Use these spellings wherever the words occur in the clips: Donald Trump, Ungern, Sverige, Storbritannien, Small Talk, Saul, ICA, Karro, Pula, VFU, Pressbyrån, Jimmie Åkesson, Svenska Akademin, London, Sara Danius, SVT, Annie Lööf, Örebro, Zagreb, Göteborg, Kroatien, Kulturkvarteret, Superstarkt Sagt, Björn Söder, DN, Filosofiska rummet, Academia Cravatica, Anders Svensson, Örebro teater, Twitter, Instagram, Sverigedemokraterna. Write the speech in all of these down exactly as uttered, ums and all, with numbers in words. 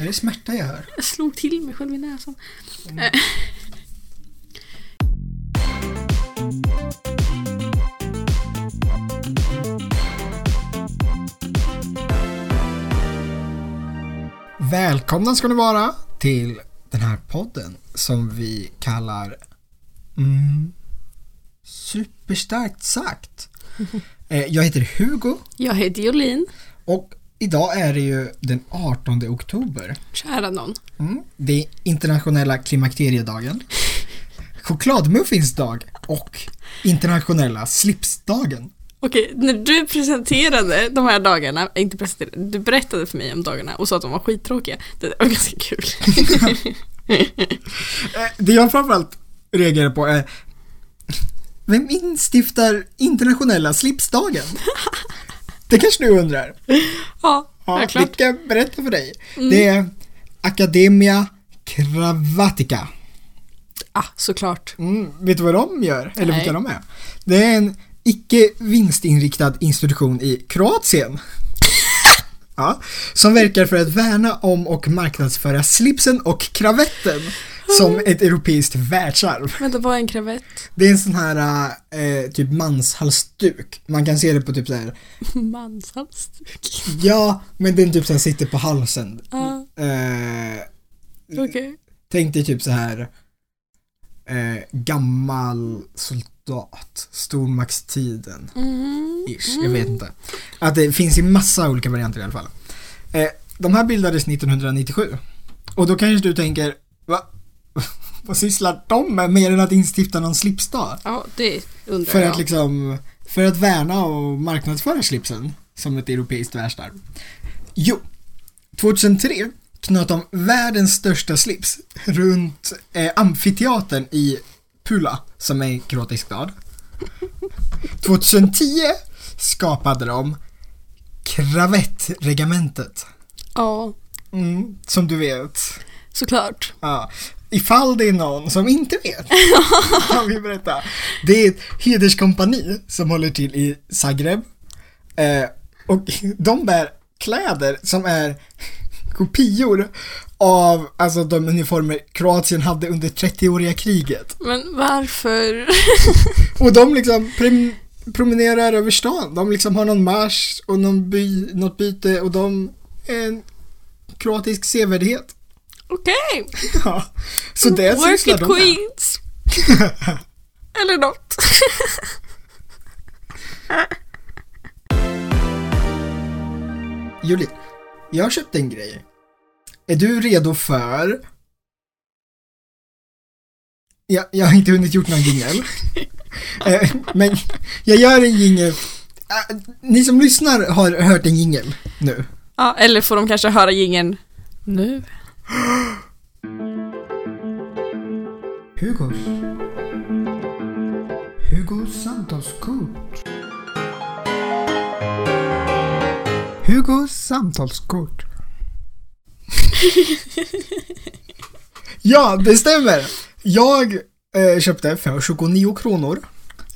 Är det smärta jag hör? Jag slog till mig själv i näsan. Mm. Välkomna ska ni vara till den här podden som vi kallar mm, Superstarkt Sagt. Jag heter Hugo. Jag heter Jolin. Och idag är det ju den artonde oktober. Kära någon. Mm, det är internationella klimakteriedagen, chokladmuffinsdag och internationella slipsdagen. Okej, när du presenterade de här dagarna, inte presenterade, du berättade för mig om dagarna och sa att de var skittråkiga. Det var ganska kul. Det jag framförallt reagerar på är, vem instiftar internationella slipsdagen? Det kanske du undrar. Ja, ja klart. Det kan jag berätta för dig. Mm. Det är Academia Cravatica. Ah, såklart. Mm, vet du vad de gör? Eller vilka de är? Det är en icke vinstinriktad institution i Kroatien. Ja, som verkar för att värna om och marknadsföra slipsen och kravatten som ett europeiskt världsarv. Men det var en kravett. Det är en sån här eh, typ manshalsduk. Man kan se det på typ så här. Manshalsduk. Ja, men den typ så här sitter på halsen. Ja. Uh. Eh, Okej. Okay. Tänk dig typ så här eh, gammal soldat, stormaktstiden. Mm. Ish, jag vet inte. Att det finns i massa olika varianter i alla fall. Eh, de här bildades nittonhundranittiosju. Och då kanske du tänker, va? Vad sysslar de med mer än att instifta någon slipsdag? Ja, det undrar för att jag. Liksom, för att värna och marknadsföra slipsen som ett europeiskt världsarv. Jo, tjugohundratre knöt de världens största slips runt eh, amfiteatern i Pula, som är en kroatisk stad. tjugohundratio skapade de kravattregementet. Ja. Mm, som du vet. Såklart. Ja. Ifall det är någon som inte vet, kan vi berätta. Det är ett hederskompani som håller till i Zagreb. Eh, och de bär kläder som är kopior av alltså, de uniformer Kroatien hade under trettioåriga kriget. Men varför? Och de liksom prim- promenerar över stan. De liksom har någon marsch och någon by- något byte och de är en kroatisk sevärdhet. Okej. Okay. Ja. Så det work it de queens. Eller något. Julie, jag har köpt en grej. Är du redo för? Jag, jag har inte hunnit gjort någon jingel. Men jag gör en jingel. Ni som lyssnar har hört en jingel nu. Ja, eller får de kanske höra jingeln nu. Hugos Hugos samtalskort. Hugos samtalskort. Ja, det stämmer. Jag eh, köpte för tjugonio kronor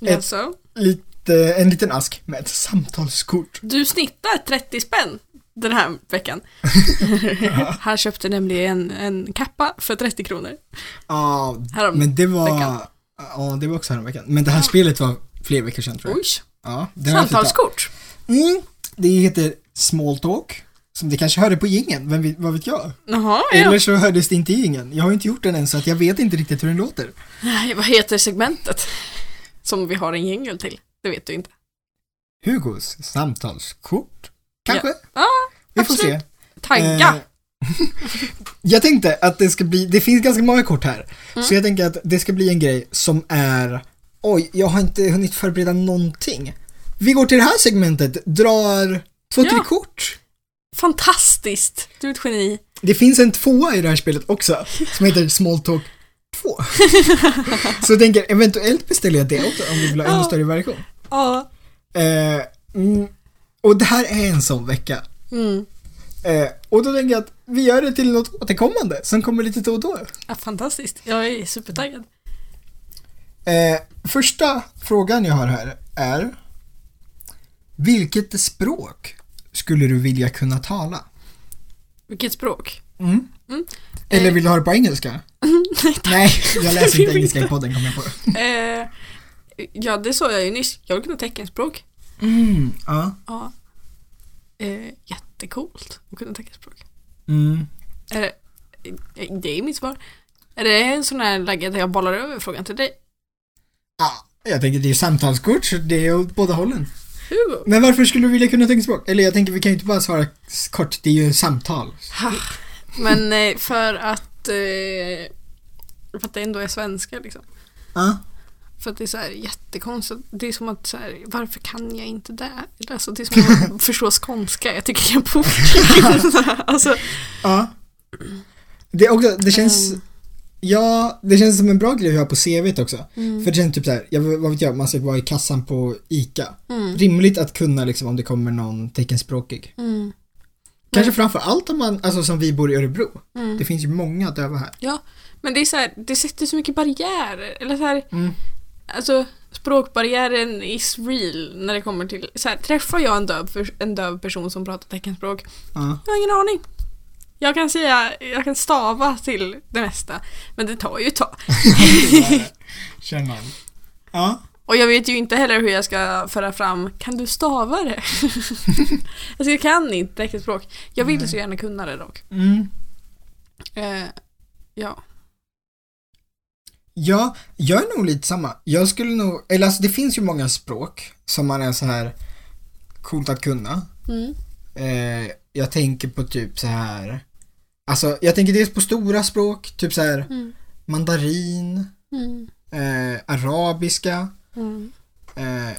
ett, lite, en liten ask med ett samtalskort. Du snittar trettio spänn den här veckan. Ja. Här köpte nämligen en, en kappa för trettio kronor. Ja, men det var veckan. Ja, det var också här en veckan. Men det här ja. spelet var fler veckor sedan, tror jag. Oj. Ja, det samtalskort. Mm, det heter Small Talk, som det kanske hörde på gingen, vem, vad vet jag. Jaha, ja. Eller så hördes det inte i gingen. Jag har inte gjort den än, så att jag vet inte riktigt hur den låter. Nej, vad heter segmentet som vi har en jingel till? Det vet du inte. Hugos samtalskort. Kanske. Ja, ah, vi får absolut. Se. Tagga. Eh, jag tänkte att det ska bli, det finns ganska många kort här. Mm. Så jag tänker att det ska bli en grej som är, oj, jag har inte hunnit förbereda någonting. Vi går till det här segmentet, drar två, ja. Tre kort. Fantastiskt, du är ett geni. Det finns en tvåa i det här spelet också, som heter Small Talk två. Så jag tänker, eventuellt beställer jag det också, om vi vill ha en oh. större version. Ja. Oh. Eh, mm. Och det här är en sån vecka. Mm. Eh, och då tänker jag att vi gör det till något återkommande som kommer lite då och då. Ja, fantastiskt. Jag är supertaggad. Eh, första frågan jag har här är, vilket språk skulle du vilja kunna tala? Vilket språk? Mm. Mm. Eller vill du ha det på engelska? Nej, Nej, jag läser inte engelska i podden, kommer jag på. eh, ja, det sa jag ju nyss. Jag kunde teckenspråk. Mm, ja. Ja. Eh, jättecoolt att kunna teckenspråk. Mm. Är det, det är mitt svar. Är det en sån här läge där jag bollar över frågan till dig? Ja, jag tänker det är samtalskort, så det är åt båda hållen. Hugo. Men varför skulle du vilja kunna teckenspråk? Eller jag tänker vi kan ju inte bara svara kort, det är ju samtal. Ha. Men för att för att det ändå är svenska liksom. Ja. För att det är så här jättekonstigt. Det är som att så här, varför kan jag inte det? Alltså, det är som att förstå skånska. Jag tycker jag borde. Alltså. Ja. Det, också, det känns um. ja, det känns som en bra grej att ha på C V:t också. Mm. För det känns typ så här, jag vad vet jag, man ska vara i kassan på ICA. Mm. Rimligt att kunna liksom om det kommer någon teckenspråkig. Mm. Kanske framför allt om man, alltså som vi bor i Örebro. Mm. Det finns ju många att öva här. Ja, men det är så här, det sätter så mycket barriärer. Eller så här, mm. alltså språkbarriären is real när det kommer till, så här, träffar jag en döv, en döv person som pratar teckenspråk, uh. jag har ingen aning. Jag kan säga, jag kan stava till det mesta, men det tar ju ett tag. Känner man. Ja. Och jag vet ju inte heller hur jag ska föra fram, kan du stava det? Alltså jag kan inte riktigt språk. Jag vill mm. så gärna kunna det dock. Mm. Eh, ja. Ja, jag är nog lite samma. Jag skulle nog, eller alltså det finns ju många språk som man är så här coolt att kunna. Mm. Eh, jag tänker på typ så här, alltså jag tänker dels på stora språk, typ så här mm. mandarin, mm. Eh, arabiska. Mm. Eh,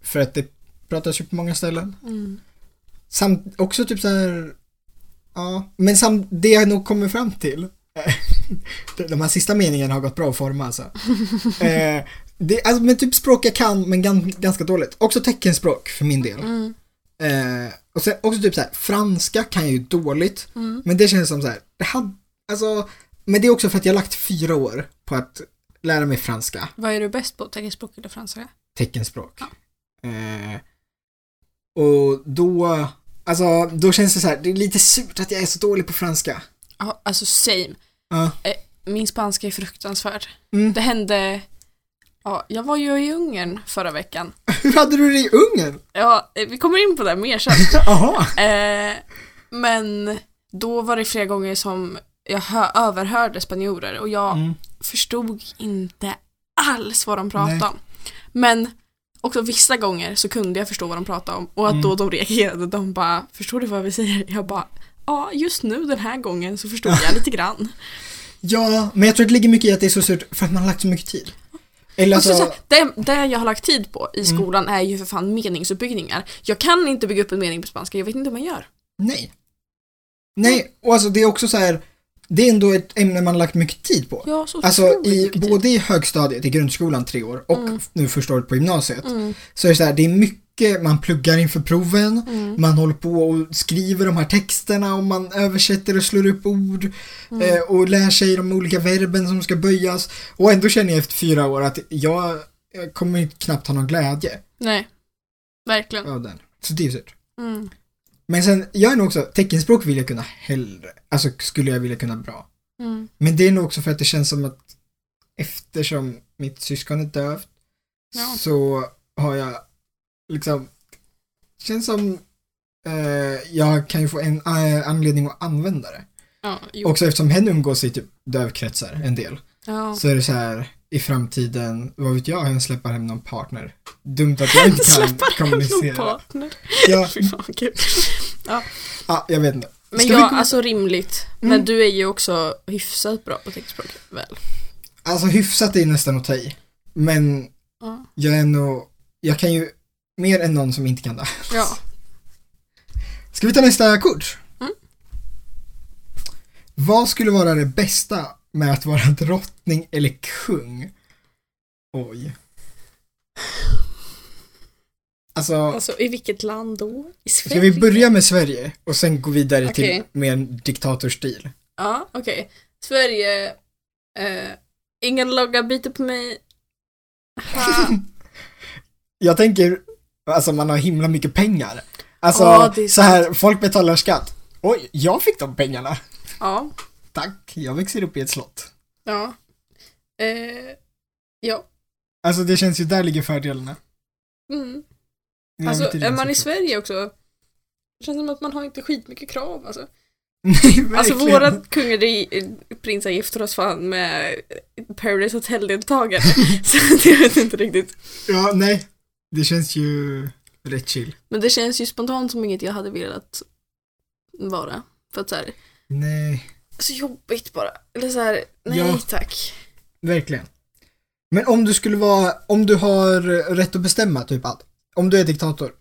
för att det pratas ju på många ställen. Mm. Samt också typ så här, ja, men samt det jag nog kommer fram till. De här sista meningarna har gått bra att forma alltså. eh, det, alltså men typ språk jag kan, men gan, ganska dåligt. Också teckenspråk för min del. Mm. Eh, och sen också typ så här, franska kan jag ju dåligt, mm. men det känns som så här, det hade, alltså, men det är också för att jag har lagt fyra år på att lära mig franska. Vad är du bäst på? Teckenspråk eller franska? Teckenspråk. Ja. Eh, och då, alltså, då känns det så här, det är lite surt att jag är så dålig på franska. Ja, alltså same. Uh. Eh, min spanska är fruktansvärd. Mm. Det hände, ja, jag var ju i Ungern förra veckan. Hur hade du det i Ungern? Ja, vi kommer in på det mer sen. Jaha. eh, men då var det flera gånger som jag hör, överhörde spanjorer och jag mm. förstod inte alls vad de pratade Nej. om. Men också vissa gånger så kunde jag förstå vad de pratade om och att mm. då de reagerade, de bara, förstår du vad vi säger? Jag bara, ja, just nu den här gången så förstod jag lite grann. Ja, men jag tror att det ligger mycket i att det är så surt för att man har lagt så mycket tid. Eller alltså, så, det, det jag har lagt tid på i skolan mm. är ju för fan meningsuppbyggningar. Jag kan inte bygga upp en mening på spanska, jag vet inte hur man gör. Nej. Nej, och alltså det är också så här, det är ändå ett ämne man har lagt mycket tid på. Ja, så alltså i, både i högstadiet, i grundskolan tre år och mm. nu första året på gymnasiet. Mm. Så är det så här, det är mycket, man pluggar inför proven, mm. man håller på och skriver de här texterna och man översätter och slår upp ord mm. eh, och lär sig de olika verben som ska böjas. Och ändå känner jag efter fyra år att jag kommer knappt ha någon glädje. Nej, verkligen. Ja, den. Så det är surt. Mm. Men sen, jag är nog också, teckenspråk vill jag kunna hellre, alltså skulle jag vilja kunna bra. Mm. Men det är nog också för att det känns som att eftersom mitt syskon är dövt ja. så har jag liksom, känns som eh, jag kan ju få en äh, anledning att använda det. Ja, också eftersom hen umgås i typ dövkretsar en del. Ja. Så är det så här, i framtiden, vad vet jag, hen släpper hem någon partner. Dumt att jag inte kan kommunicera. Ja. ja. ja, jag vet inte. Ska men jag, alltså rimligt. Mm. Men du är ju också hyfsat bra på teckenspråk, väl? Alltså hyfsat är nästan att ta i. Men ja. jag är nog, jag kan ju mer än någon som inte kan det. Ja. Ska vi ta nästa kort? Mm. Vad skulle vara det bästa med att vara drottning eller kung? Oj. Alltså, alltså i vilket land då? I Sverige? Ska vi börja med Sverige och sen gå vidare okay. till med en diktatorstil? Ja, okej. Okay. Sverige, eh, ingen logga biter på mig. Jag tänker, alltså man har himla mycket pengar. Alltså oh, så, så här, folk betalar skatt. Oj, jag fick de pengarna. Ja. Tack, jag växer upp i ett slott. Ja. Eh, ja. Alltså det känns ju, där ligger fördelarna. Mm. Jag alltså är man i Sverige också, det känns som att man har inte skitmycket krav alltså. Nej, alltså våra kungar gifter oss fan med Paradise Hotel-deltagare. Så jag vet inte riktigt. Ja, nej. Det känns ju rätt chill. Men det känns ju spontant som inget jag hade velat vara. För att så här, nej. Så jobbigt bara. Eller så här, nej ja, tack. Verkligen. Men om du skulle vara, om du har rätt att bestämma typ allt. Om du är diktator.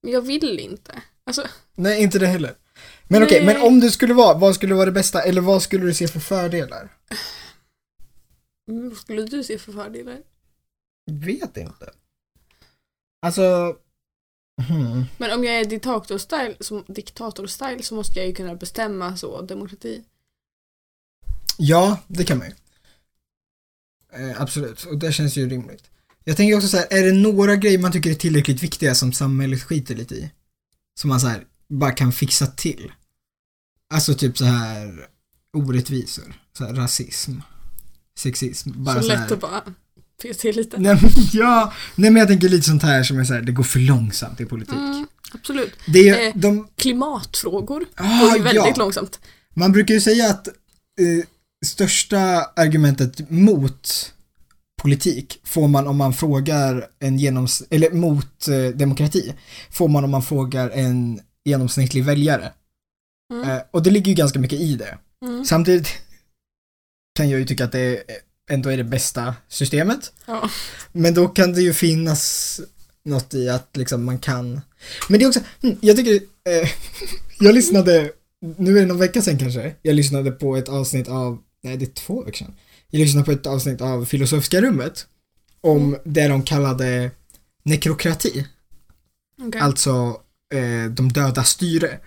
Jag vill inte. Alltså. Nej, inte det heller. Men okej, okay, men om du skulle vara, vad skulle vara det bästa? Eller vad skulle du se för fördelar? Vad skulle du se för fördelar? Vet inte. Alltså... Hmm. Men om jag är diktator-style, som diktator-style så måste jag ju kunna bestämma så, demokrati. Ja, det kan man ju. Eh, absolut, och det känns ju rimligt. Jag tänker också så här, är det några grejer man tycker är tillräckligt viktiga som samhället skiter lite i? Som man så här... bara kan fixa till. Alltså typ så här orättvisor, så här rasism, sexism, bara så, så lätt här... att bara fixa till lite. Nej men, ja, nej men jag tänker lite sånt här som är så här, det går för långsamt i politik. Mm, absolut. Det är, eh, de... klimatfrågor ah, går ju väldigt ja. långsamt. Man brukar ju säga att eh, största argumentet mot politik får man om man frågar en genoms eller mot eh, demokrati får man om man frågar en genomsnittlig väljare. Mm. Eh, och det ligger ju ganska mycket i det. Mm. Samtidigt kan jag ju tycka att det ändå är det bästa systemet. Ja. Men då kan det ju finnas något i att liksom man kan... Men det är också... Jag tycker... Eh, jag lyssnade... Nu är det någon vecka sedan kanske. Jag lyssnade på ett avsnitt av... Nej, det är två veckor sedan. Jag lyssnade på ett avsnitt av Filosofiska rummet. Om mm. det de kallade nekrokrati. Okay. Alltså... de döda styre.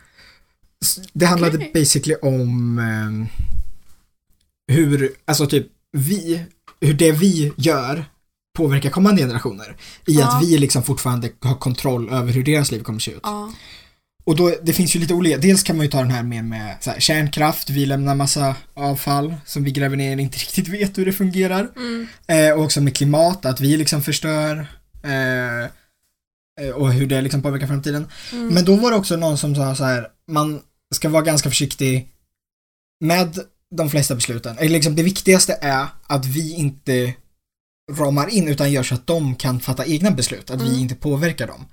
Det handlade okay. basically om eh, hur alltså typ vi hur det vi gör påverkar kommande generationer i ah. att vi liksom fortfarande har kontroll över hur deras liv kommer se ut. Ah. Och då det finns ju lite olika. Dels kan man ju ta den här med med så här, kärnkraft, vi lämnar massa avfall som vi gräver ner och inte riktigt vet hur det fungerar. Mm. Eh, och också med klimat att vi liksom förstör eh, och hur det liksom påverkar framtiden. Mm. Men då var det också någon som sa så här: man ska vara ganska försiktig med de flesta besluten. Eller liksom det viktigaste är att vi inte ramar in utan gör så att de kan fatta egna beslut. Att mm. vi inte påverkar dem.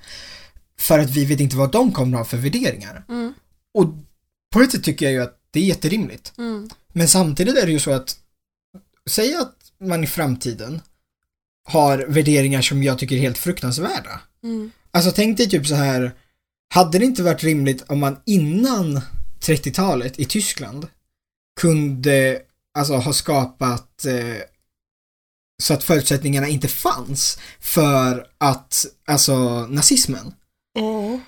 För att vi vet inte vad de kommer att ha för värderingar. Mm. Och på ett sätt tycker jag ju att det är jätterimligt. Mm. Men samtidigt är det ju så att säg att man i framtiden har värderingar som jag tycker är helt fruktansvärda. Mm. Alltså tänk dig typ så här, hade det inte varit rimligt om man innan trettiotalet i Tyskland kunde alltså ha skapat eh, så att förutsättningarna inte fanns för att alltså nazismen. Mm.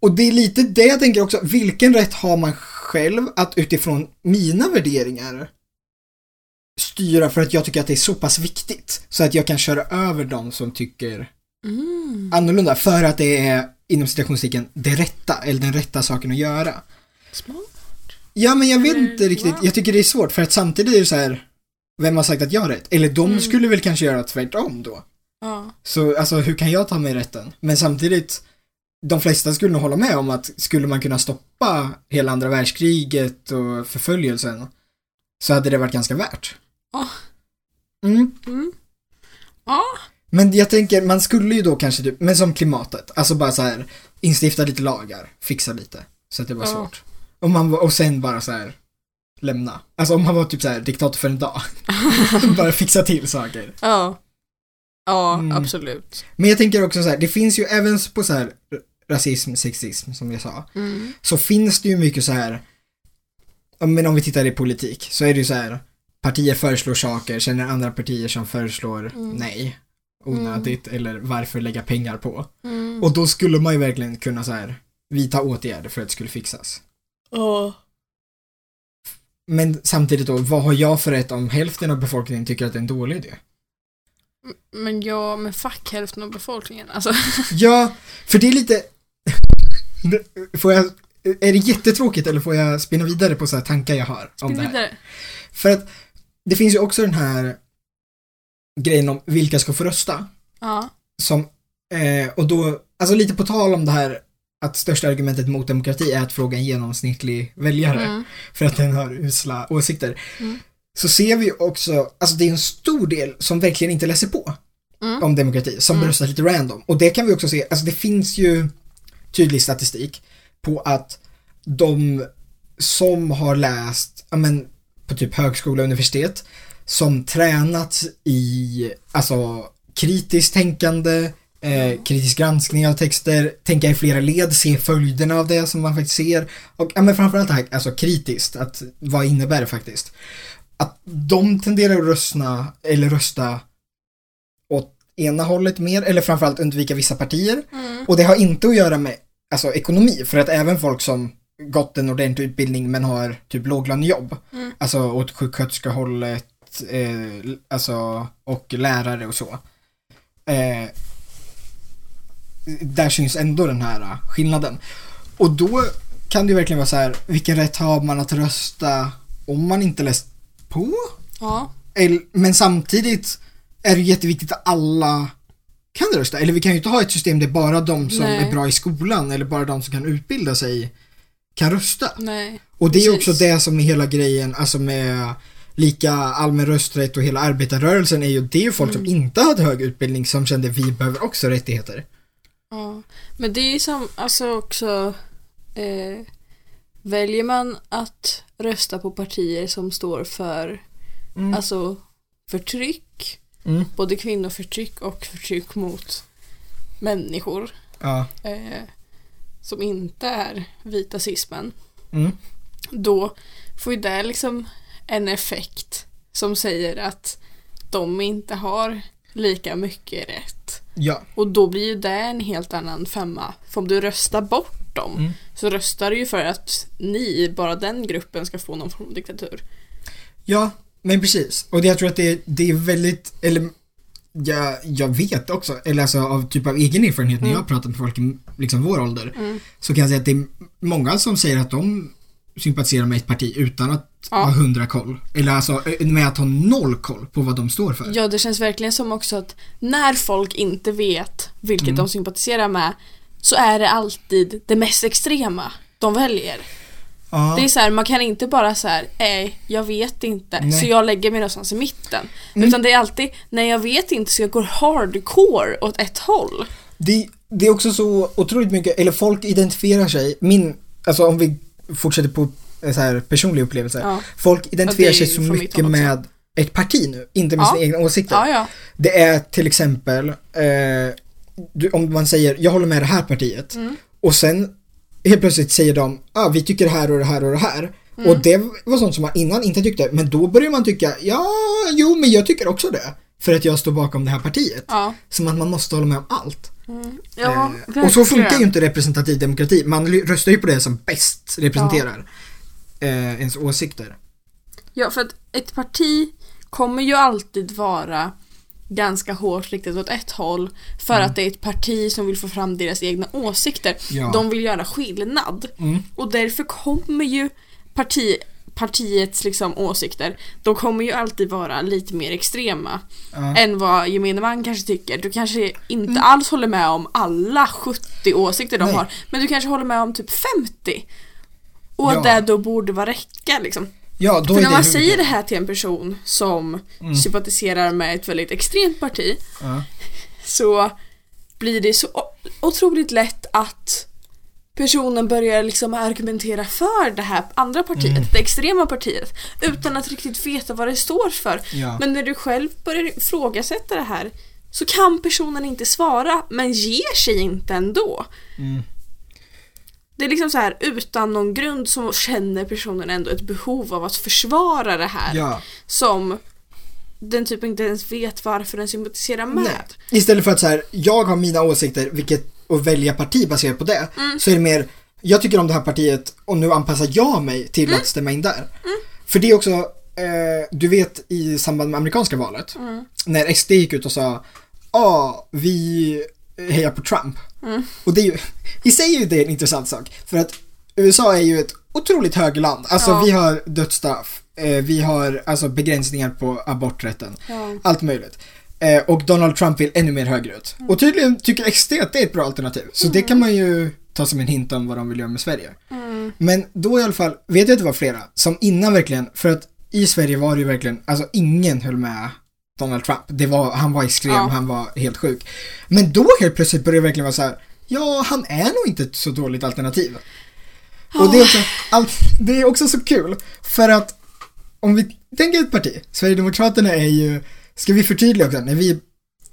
Och det är lite det jag tänker också, vilken rätt har man själv att utifrån mina värderingar styra för att jag tycker att det är så pass viktigt så att jag kan köra över dem som tycker mm. annorlunda för att det är inom citationstecken det rätta eller den rätta saken att göra. Smart. Ja men jag vet eller, inte riktigt, wow. jag tycker det är svårt för att samtidigt är det så här, vem har sagt att jag har rätt? Eller de mm. skulle väl kanske göra tvärtom då. Ja. Så alltså hur kan jag ta mig rätten? Men samtidigt de flesta skulle nog hålla med om att skulle man kunna stoppa hela andra världskriget och förföljelsen så hade det varit ganska värt. Ja. Mm. Mm. Ja. Men jag tänker, man skulle ju då kanske typ, men som klimatet, alltså bara så här instifta lite lagar, fixa lite så att det var ja. svårt. Och, man, och sen bara så här lämna. Alltså om man var typ så här diktator för en dag. Bara fixa till saker. Ja, ja mm. absolut. Men jag tänker också så här, det finns ju även på så här rasism, sexism som jag sa. Mm. Så finns det ju mycket så här, men om vi tittar i politik så är det ju så här, partier föreslår saker, känner andra partier som föreslår mm. nej. onödigt mm. eller varför lägga pengar på. Mm. Och då skulle man ju verkligen kunna så här vidta åtgärder för att det skulle fixas. Oh. Men samtidigt då, vad har jag för rätt om hälften av befolkningen tycker att det är en dålig idé? Men ja, men fuck hälften av befolkningen alltså. Ja, för det är lite får jag Är det jättetråkigt eller får jag spinna vidare på så här tankar jag har om det här? För att det finns ju också den här grejen om vilka ska få rösta. Ja. Som, eh, och då, alltså lite på tal om det här att största argumentet mot demokrati är att fråga en genomsnittlig väljare mm. för att den har usla åsikter. Mm. Så ser vi också, alltså det är en stor del som verkligen inte läser på mm. om demokrati, som mm. röstar lite random. Och det kan vi också se, alltså det finns ju tydlig statistik på att de som har läst, ja men, på typ högskola och universitet, som tränats i alltså kritiskt tänkande, eh, kritisk granskning av texter, tänka i flera led, se följderna av det som man faktiskt ser, och ja men framförallt här, alltså kritiskt, att vad innebär det faktiskt? Att de tenderar att rösta eller rösta åt ena hållet mer, eller framförallt undvika vissa partier. Mm. Och det har inte att göra med alltså ekonomi, för att även folk som gått en ordentlig utbildning men har typ låglönejobb, mm. alltså åt sjuksköterskehållet eh, alltså, och lärare och så. Eh, där syns ändå den här skillnaden. Och då kan det ju verkligen vara så här, vilken rätt har man att rösta om man inte läst på? Ja. Eller, men samtidigt är det jätteviktigt att alla kan det rösta. Eller vi kan ju inte ha ett system där bara de som Nej. Är bra i skolan eller bara de som kan utbilda sig kan rösta. Nej. Och det är Precis. Också det som är hela grejen, alltså med lika allmän rösträtt och hela arbetarrörelsen är ju det är folk mm. som inte hade hög utbildning som kände vi behöver också rättigheter. Ja, men det är ju som alltså också eh, väljer man att rösta på partier som står för mm. alltså förtryck mm. både kvinnoförtryck och förtryck mot människor ja. eh, som inte är vita cismen mm. då får ju det liksom en effekt som säger att de inte har lika mycket rätt ja. Och då blir ju det en helt annan femma, för om du röstar bort dem mm. så röstar du ju för att ni, bara den gruppen, ska få någon form av diktatur. Ja, men precis. Och det, jag tror att det, det är väldigt, eller jag, jag vet också, eller alltså av typ av egen erfarenhet mm. när jag pratar med folk i liksom vår ålder mm. så kan jag säga att det är många som säger att de sympatiserar med ett parti utan att ja. Ha hundra koll, eller alltså med att ha noll koll på vad de står för. Ja, det känns verkligen som också att när folk inte vet vilket mm. de sympatiserar med så är det alltid det mest extrema de väljer. Ja. Det är så här, man kan inte bara så här, nej, jag vet inte, nej. Så jag lägger mig någonstans i mitten. Mm. Utan det är alltid, nej jag vet inte, så jag går hardcore åt ett håll. Det, det är också så otroligt mycket, eller folk identifierar sig, min, alltså om vi fortsätter på så här personliga upplevelser. Ja. Folk identifierar sig så mycket med ett parti nu, inte med ja. Sina egna åsikter. Ja, ja. Det är till exempel, eh, du, om man säger, jag håller med det här partiet, mm. och sen helt plötsligt säger de, ah, vi tycker det här och det här och det här. Mm. Och det var sånt som man innan inte tyckte. Men då börjar man tycka, ja, jo, men jag tycker också det. För att jag står bakom det här partiet. Ja. Som att man måste hålla med om allt. Mm. Ja, eh, och så funkar ju inte representativ demokrati. Man röstar ju på det som bäst representerar ja. eh, ens åsikter. Ja, för att ett parti kommer ju alltid vara ganska hårt riktigt åt ett håll för mm. att det är ett parti som vill få fram deras egna åsikter. Ja. De vill göra skillnad. Mm. Och därför kommer ju parti, partiets liksom åsikter, de kommer ju alltid vara lite mer extrema ja. Än vad gemene man kanske tycker. Du kanske inte mm. alls håller med om alla sjuttio åsikter de Nej. Har, men du kanske håller med om typ femtio. Och ja. Det då borde vara räcka liksom. Ja, då för när man det säger det här till en person som mm. sympatiserar med ett väldigt extremt parti ja. Så blir det så otroligt lätt att personen börjar liksom argumentera för det här andra partiet, mm. det extrema partiet, utan att riktigt veta vad det står för. Ja. Men när du själv börjar ifrågasätta det här så kan personen inte svara, men ger sig inte ändå. Mm. Det är liksom så här, utan någon grund så känner personen ändå ett behov av att försvara det här ja. Som den typen inte ens vet varför den sympatiserar med. Nej. Istället för att så här, jag har mina åsikter vilket, och välja parti baserat på det mm. så är det mer, jag tycker om det här partiet och nu anpassar jag mig till mm. att stämma in där. Mm. För det är också eh, du vet i samband med amerikanska valet mm. när S D gick ut och sa ja, ah, vi hejar på Trump. Mm. Och det är ju, i sig är ju det en intressant sak. För att U S A är ju ett otroligt högerland. Alltså ja. vi har dödsstraff, vi har alltså begränsningar på aborträtten, ja. allt möjligt. Och Donald Trump vill ännu mer högerut. Mm. Och tydligen tycker extremt att det är ett bra alternativ. Så mm. det kan man ju ta som en hint om vad de vill göra med Sverige. Mm. Men då i alla fall, vet jag att det var flera som innan verkligen, för att i Sverige var det ju verkligen, alltså ingen höll med Donald Trump. Det var, han var extrem, ja. han var helt sjuk. Men då helt plötsligt började det verkligen vara så här, ja han är nog inte ett så dåligt alternativ. Oh. Och det är, också, allt, det är också så kul, för att om vi tänker ett parti, Sverigedemokraterna är ju, ska vi förtydliga också, när vi,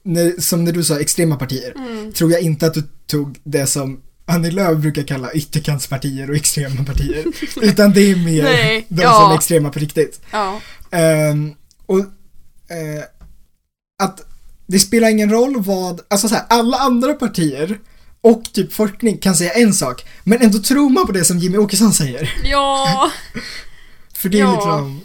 när, som när du sa extrema partier, mm. tror jag inte att du tog det som Annie Lööf brukar kalla ytterkantspartier och extrema partier, utan det är mer Nej, de ja. som är extrema på riktigt. Ja. Um, och uh, att det spelar ingen roll vad, alltså så här, alla andra partier och typ forskning kan säga en sak, men ändå tror man på det som Jimmie Åkesson säger. Ja. För det är ja. liksom,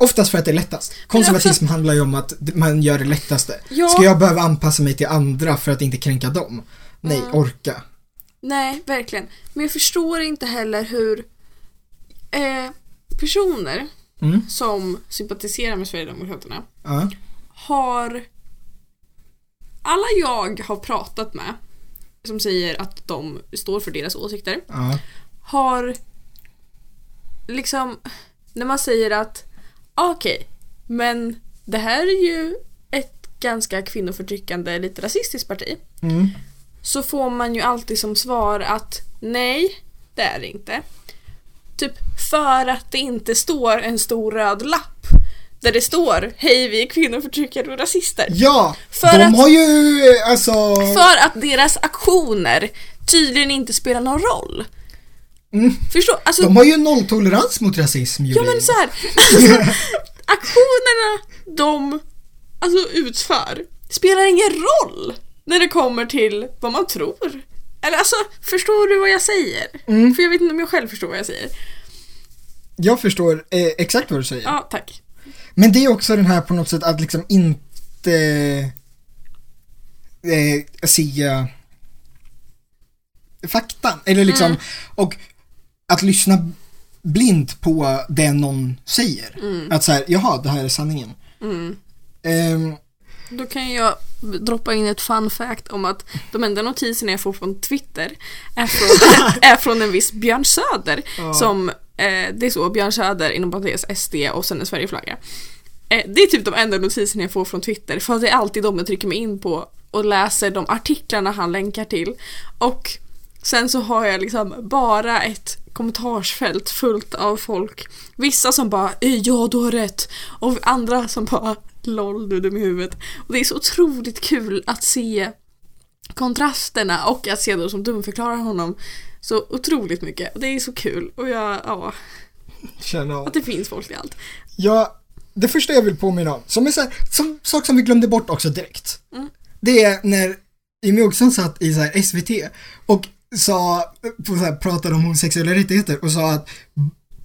oftast för att det är lättast. Konservatism också handlar ju om att man gör det lättaste. Ja. Ska jag behöva anpassa mig till andra för att inte kränka dem? Nej, mm. orka. Nej, verkligen. Men jag förstår inte heller hur eh, personer mm. som sympatiserar med Sverigedemokraterna uh. har, alla jag har pratat med som säger att de står för deras åsikter uh. har liksom, när man säger att okej, okay, men det här är ju ett ganska kvinnoförtryckande, lite rasistiskt parti, mm. så får man ju alltid som svar att nej, det är det inte. Typ för att det inte står en stor röd lapp där det står hej, vi är kvinnoförtryckare och rasister. Ja, för de att, har ju alltså... För att deras aktioner tydligen inte spelar någon roll. Mm. Förstå, alltså, de har ju nolltolerans mot rasism. Ja, men så här, alltså, aktionerna de alltså utför spelar ingen roll när det kommer till vad man tror. Eller alltså, förstår du vad jag säger? Mm. För jag vet inte om jag själv förstår vad jag säger. Jag förstår eh, exakt vad du säger. Ja, tack. Men det är också den här på något sätt att liksom inte eh, se fakta. Eller liksom, mm. och att lyssna blint på det någon säger. Mm. Att så här, jaha, det här är sanningen. Mm. Um, Då kan jag droppa in ett fun fact om att de enda notiserna jag får från Twitter är från, är från en viss Björn Söder ja. som, eh, det är så, Björn Söder inom parentes S D och sen en Sverigeflagga. Eh, det är typ de enda notiserna jag får från Twitter, för det är alltid de jag trycker mig in på och läser de artiklarna han länkar till. Och sen så har jag liksom bara ett kommentarsfält fullt av folk. Vissa som bara, ja du har rätt. Och andra som bara, lol du är dum i huvudet. Och det är så otroligt kul att se kontrasterna och att se dem som dumförklarar honom så otroligt mycket. Och det är så kul. Och jag, ja. Känner att det finns folk i allt. Ja, det första jag vill påminna om, som är så här, som sak som vi glömde bort också direkt. Mm. Det är när Jimmie Åkesson satt i så här S V T och sa, så här, pratade om homosexuella rättigheter och sa att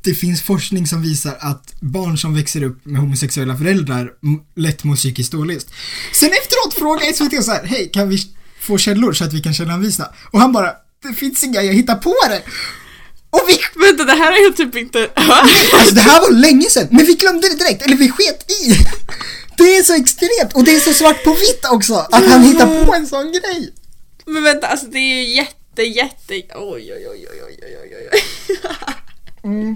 det finns forskning som visar att barn som växer upp med homosexuella föräldrar lätt mår psykiskt dåligt. Sen efteråt frågar S V T så här, hej, kan vi få källor så att vi kan källanvisa? Och han bara, det finns inga, jag hittar på det. Och vi... Vänta, det här är ju typ inte... Alltså det här var länge sedan, men vi glömde det direkt, eller vi sket i. Det är så extremt, och det är så svart på vitt också, att han hittar på en sån grej. Men vänta, alltså det är ju jätte... Det är jätte... Oj, oj, oj, oj, oj, oj, oj. Mm.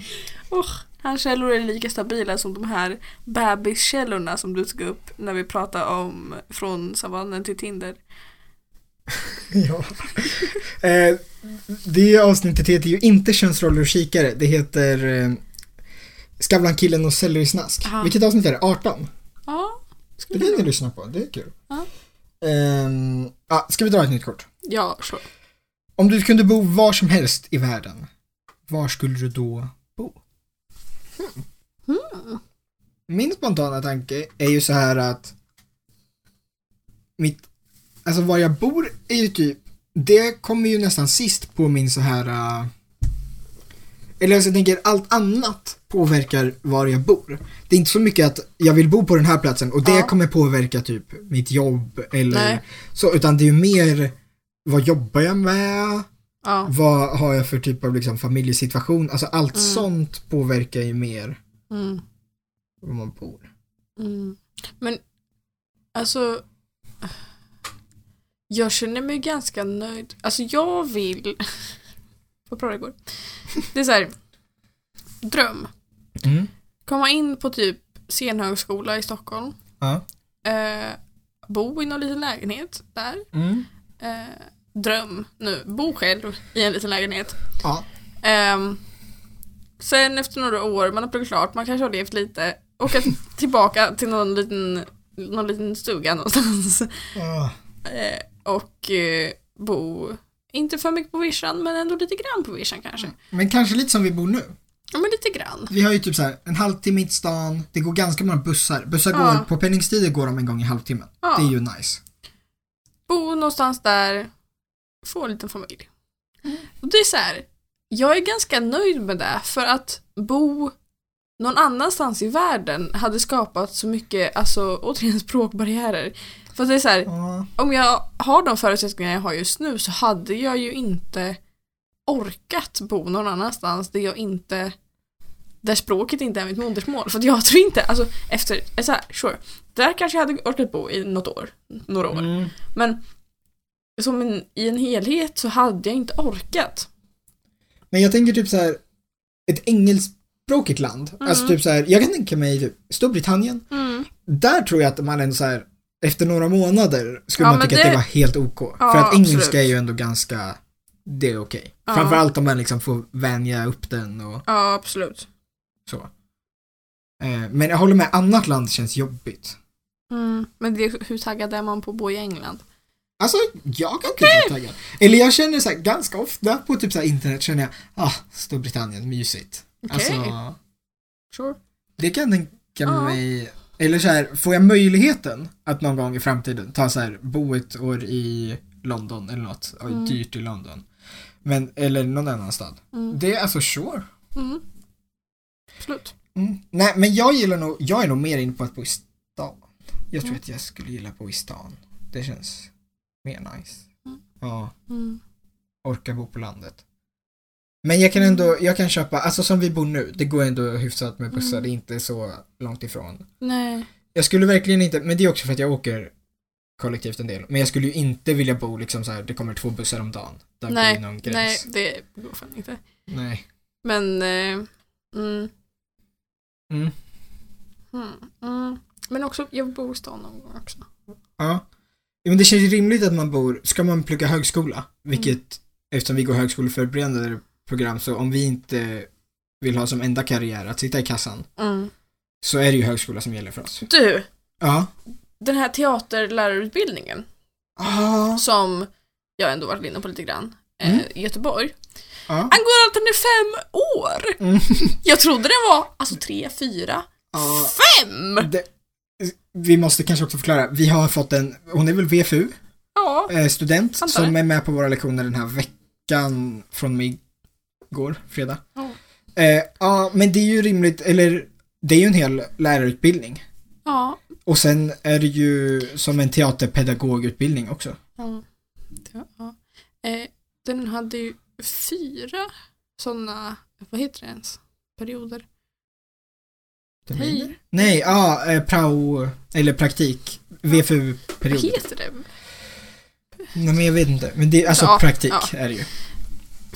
Oh, hans källor är lika stabila som de här bebiskällorna som du tog upp när vi pratade om från savannen till Tinder. Ja. eh, det avsnittet heter ju inte könsroller och kikare. Det heter eh, Skavlankillen och sellerisnask. Aha. Vilket avsnitt är det? arton? Ja. Det kan ni lyssna på, det är kul. Ja. Eh, ah, ska vi dra ett nytt kort? Ja, så. Om du kunde bo var som helst i världen, var skulle du då bo? Hmm. Hmm. Min spontana tanke är ju så här att mitt, alltså var jag bor är ju typ, det kommer ju nästan sist på min så här uh, eller alltså jag tänker allt annat påverkar var jag bor. Det är inte så mycket att jag vill bo på den här platsen och det ja. kommer påverka typ mitt jobb eller Nej. så, utan det är ju mer vad jobbar jag med? Ja. Vad har jag för typ av liksom familjesituation? Alltså allt mm. sånt påverkar ju mer mm. hur man bor. Mm. Men alltså jag känner mig ganska nöjd. Alltså jag vill vad bra det går. Det är så här dröm. Mm. Komma in på typ scenhögskola i Stockholm. Ja. Eh, bo i någon liten lägenhet där. Mm. Eh, dröm nu. Bo själv i en liten lägenhet. Ja. Um, sen efter några år, man har pluggat klart, man kanske har levt lite. Åka tillbaka till någon liten, någon liten stuga någonstans. Ja. Uh, och uh, bo, inte för mycket på vischan, men ändå lite grann på vischan kanske. Men kanske lite som vi bor nu. Ja, men lite grann. Vi har ju typ så här, en halvtimme i stan, det går ganska många bussar. Bussar ja. går, på pendlingstider går de en gång i halvtimmen. Ja. Det är ju nice. Bo någonstans där. Få en liten familj. Mm. Och det är så här, jag är ganska nöjd med det, för att bo någon annanstans i världen hade skapat så mycket, alltså återigen språkbarriärer. För det är så här, mm. om jag har de förutsättningar jag har just nu så hade jag ju inte orkat bo någon annanstans där jag inte, där språket inte är mitt modersmål. För jag tror inte, alltså efter, så här, sure, där kanske jag hade orkat bo i något år, några år. Mm. Men som en, i en helhet så hade jag inte orkat. Men jag tänker typ så här, ett engelskspråkigt land. Mm. Alltså typ så här, jag kan tänka mig typ Storbritannien. Mm. Där tror jag att man ändå så här, efter några månader skulle ja, man tycka det... att det var helt ok. Ja, för att engelska absolut. Är ju ändå ganska, det är okej. Okay. Ja. Framförallt om man liksom får vänja upp den. Och... Ja, absolut. Så. Men jag håller med, annat land känns jobbigt. Mm. Men det, hur taggad är man på att bo i England? Alltså, jag kan okay. inte taggad. Eller jag känner så här, ganska ofta på typ så här internet känner jag, ah, Storbritannien, mysigt. Okay. Alltså, sure. Det kan den kan ah. mig, eller så här, får jag möjligheten att någon gång i framtiden ta så här, bo ett år i London eller något, mm. dyrt i London. Men, eller någon annan stad. Mm. Det är alltså sure. Mm. Slut. Mm. Nej, men jag gillar nog, jag är nog mer inne på att bo i stan. Jag tror mm. att jag skulle gilla på i stan. Det känns... mer nice. Mm. Ja. Mm. Orka bo på landet. Men jag kan ändå, jag kan köpa, alltså som vi bor nu, det går ändå hyfsat med bussar, mm. det är inte så långt ifrån. Nej. Jag skulle verkligen inte, men det är också för att jag åker kollektivt en del, men jag skulle ju inte vilja bo liksom så här, det kommer två bussar om dagen. Där nej, någon gräns. Nej, det går fan inte. Nej. Men, eh, mm. Mm. Mm, mm. Men också, jag bor i stan någon gång också. Ja. Men det känns ju rimligt att man bor, ska man plugga högskola, vilket mm. eftersom vi går högskoleförberedande program, så om vi inte vill ha som enda karriär att sitta i kassan mm. så är det ju högskola som gäller för oss. Du, ja. Den här teaterlärarutbildningen ah. som jag ändå varit inne på lite grann mm. eh, i Göteborg, ah. angår att den är fem år. Mm. Jag trodde den var alltså tre, fyra, ah. fem! Det- Vi måste kanske också förklara, vi har fått en, hon är väl V F U ja, eh, student antar. Som är med på våra lektioner den här veckan från mig igår, fredag. Ja, eh, ah, men det är ju rimligt, eller det är ju en hel lärarutbildning. Ja. Och sen är det ju som en teaterpedagogutbildning också. Ja, ja. Eh, den hade ju fyra sådana, vad heter det ens, perioder. Terminer? Nej, ja, ah, eh, prao eller praktik, V F U-period. Vad heter det? Nej, men jag vet inte, men det är alltså ja, praktik ja. Är det ju.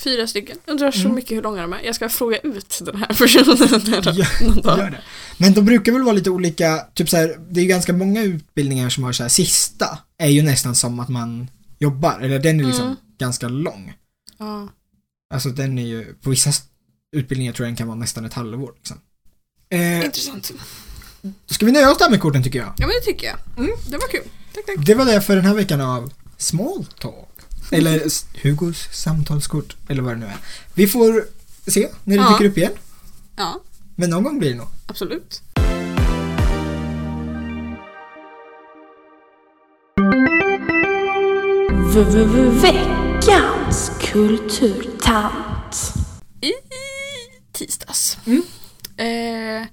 Fyra stycken. Jag undrar så mm. mycket hur långa de är. Jag ska fråga ut den här personen. Ja, gör det. Men de brukar väl vara lite olika, typ så här, det är ju ganska många utbildningar som har så här, sista är ju nästan som att man jobbar, eller den är liksom mm. ganska lång. Ja. Alltså den är ju, på vissa utbildningar tror jag den kan vara nästan ett halvår liksom. Eh, Intressant. Ska vi nöja oss där med korten tycker jag? Ja, men det tycker jag. Mm, det var kul. Tack, tack. Det var det för den här veckan av Small Talk. Eller Hugos samtalskort. Eller vad det nu är. Vi får se när det ja. Dyker upp igen. Ja. Men någon gång blir det nog. Absolut. Veckans kulturtant. I tisdags. Mm. Eh,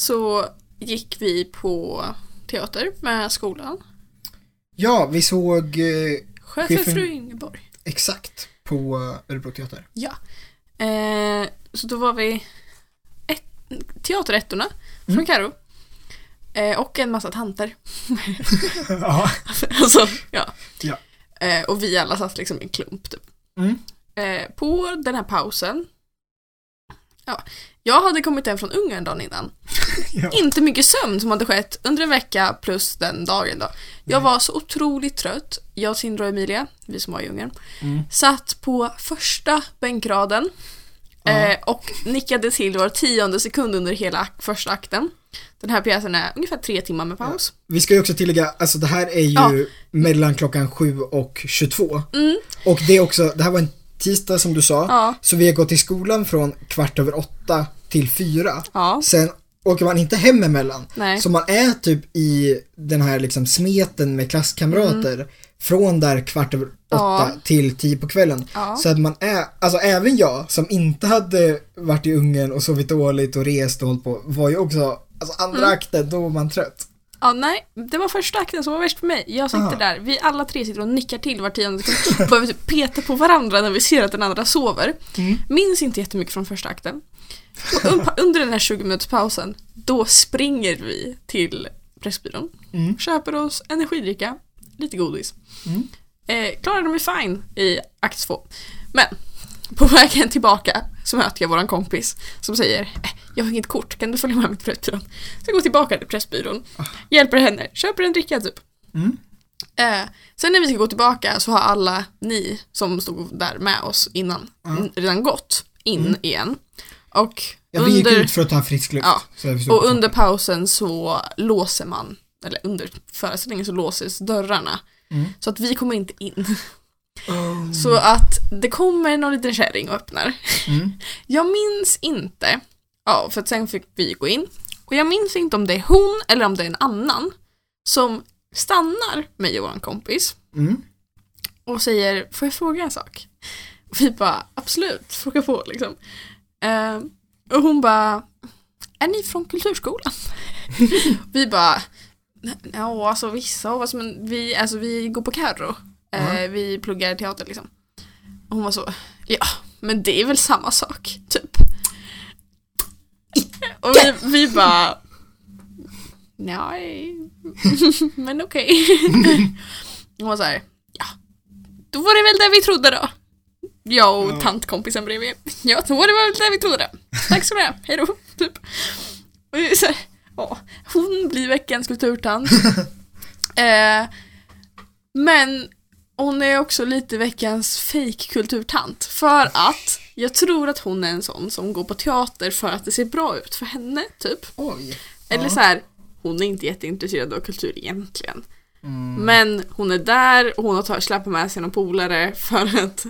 så gick vi på teater med skolan. Ja, vi såg eh, Chefen Fru Ingeborg. Exakt. på Örebro teater. Ja. Eh, så då var vi ett, teaterättorna från mm. Karro. Eh, och en massa tanter. Ja. Alltså, ja. Ja. Eh, och vi alla satt liksom i en klump typ. Mm. Eh, på den här pausen. Ja, jag hade kommit hem från Ungern dagen innan. Ja. Inte mycket sömn som hade skett under en vecka plus den dagen då. Jag Nej. var så otroligt trött. Jag, Sindra och Emilia, vi som var i Ungern, mm. satt på första bänkraden uh-huh. eh, och nickade till var tionde sekund under hela ak- första akten. Den här pjäsen är ungefär tre timmar med paus. Ja. Vi ska ju också tillägga, alltså det här är ju ja. mellan klockan sju och tjugotvå. Mm. Och det är också, det här var en tisdag som du sa, ja. så vi har gått till skolan från kvart över åtta till fyra. Ja. Sen åker man inte hem emellan. Nej. Så man är typ i den här liksom smeten med klasskamrater mm. från där kvart över åtta ja. till tio på kvällen. Ja. Så att man är, alltså även jag som inte hade varit i Ungern och sovit dåligt och rest och hållit på, var ju också, alltså andra mm. akten, då var man trött. Ja, nej, det var första akten som var värst för mig. Jag sitter Aha. där, vi alla tre sitter och nickar till var tionde sekund. Börjar vi peta på varandra när vi ser att den andra sover. Mm. Minns inte jättemycket från första akten. Och under den här tjugo minuters pausen, då springer vi till Pressbyrån. Mm. Köper oss energidricka, lite godis. Mm. Eh, klarar de är fine i akt två. Men på vägen tillbaka så möter jag våran kompis som säger, jag har inget kort, kan du följa med mig till Pressbyrån? Så jag går tillbaka till Pressbyrån, hjälper henne, köper en dricka typ. Mm. Eh, sen när vi ska gå tillbaka så har alla ni som stod där med oss innan mm. redan gått in mm. igen. Och ja, vi gick under, ut för att ta frisk luft. Ja, och under pausen så låser man, eller under föreställningen så låses dörrarna. Mm. Så att vi kommer inte in. Oh. Så att det kommer någon liten kärring och öppnar. Mm. Jag minns inte. Ja, för att sen fick vi gå in. Och jag minns inte om det är hon eller om det är en annan som stannar mig och vår kompis. Mm. Och säger, får jag fråga en sak? Och vi bara, absolut, fråga på liksom. Uh, och hon bara, är ni från kulturskolan? Vi bara, ja, alltså vissa av oss, men vi, alltså, vi går på Karro. Mm. Vi pluggar teater liksom. Och hon var så, ja, men det är väl samma sak typ. Och vi, vi bara, nej. Men okej. Okay. Hon var så här, ja, då var det väl det vi trodde då. Jag och mm. tantkompisen bredvid. Ja, då var det väl det vi trodde. Tack så mycket. Hej då. Typ. Och vi så här, åh, hon blir veckans kulturtant. eh, men hon är också lite veckans fake-kulturtant. För att jag tror att hon är en sån som går på teater för att det ser bra ut för henne, typ. Oj. Eller ja. så här, hon är inte jätteintresserad av kultur egentligen. Mm. Men hon är där och hon har släppt med sig någon polare för att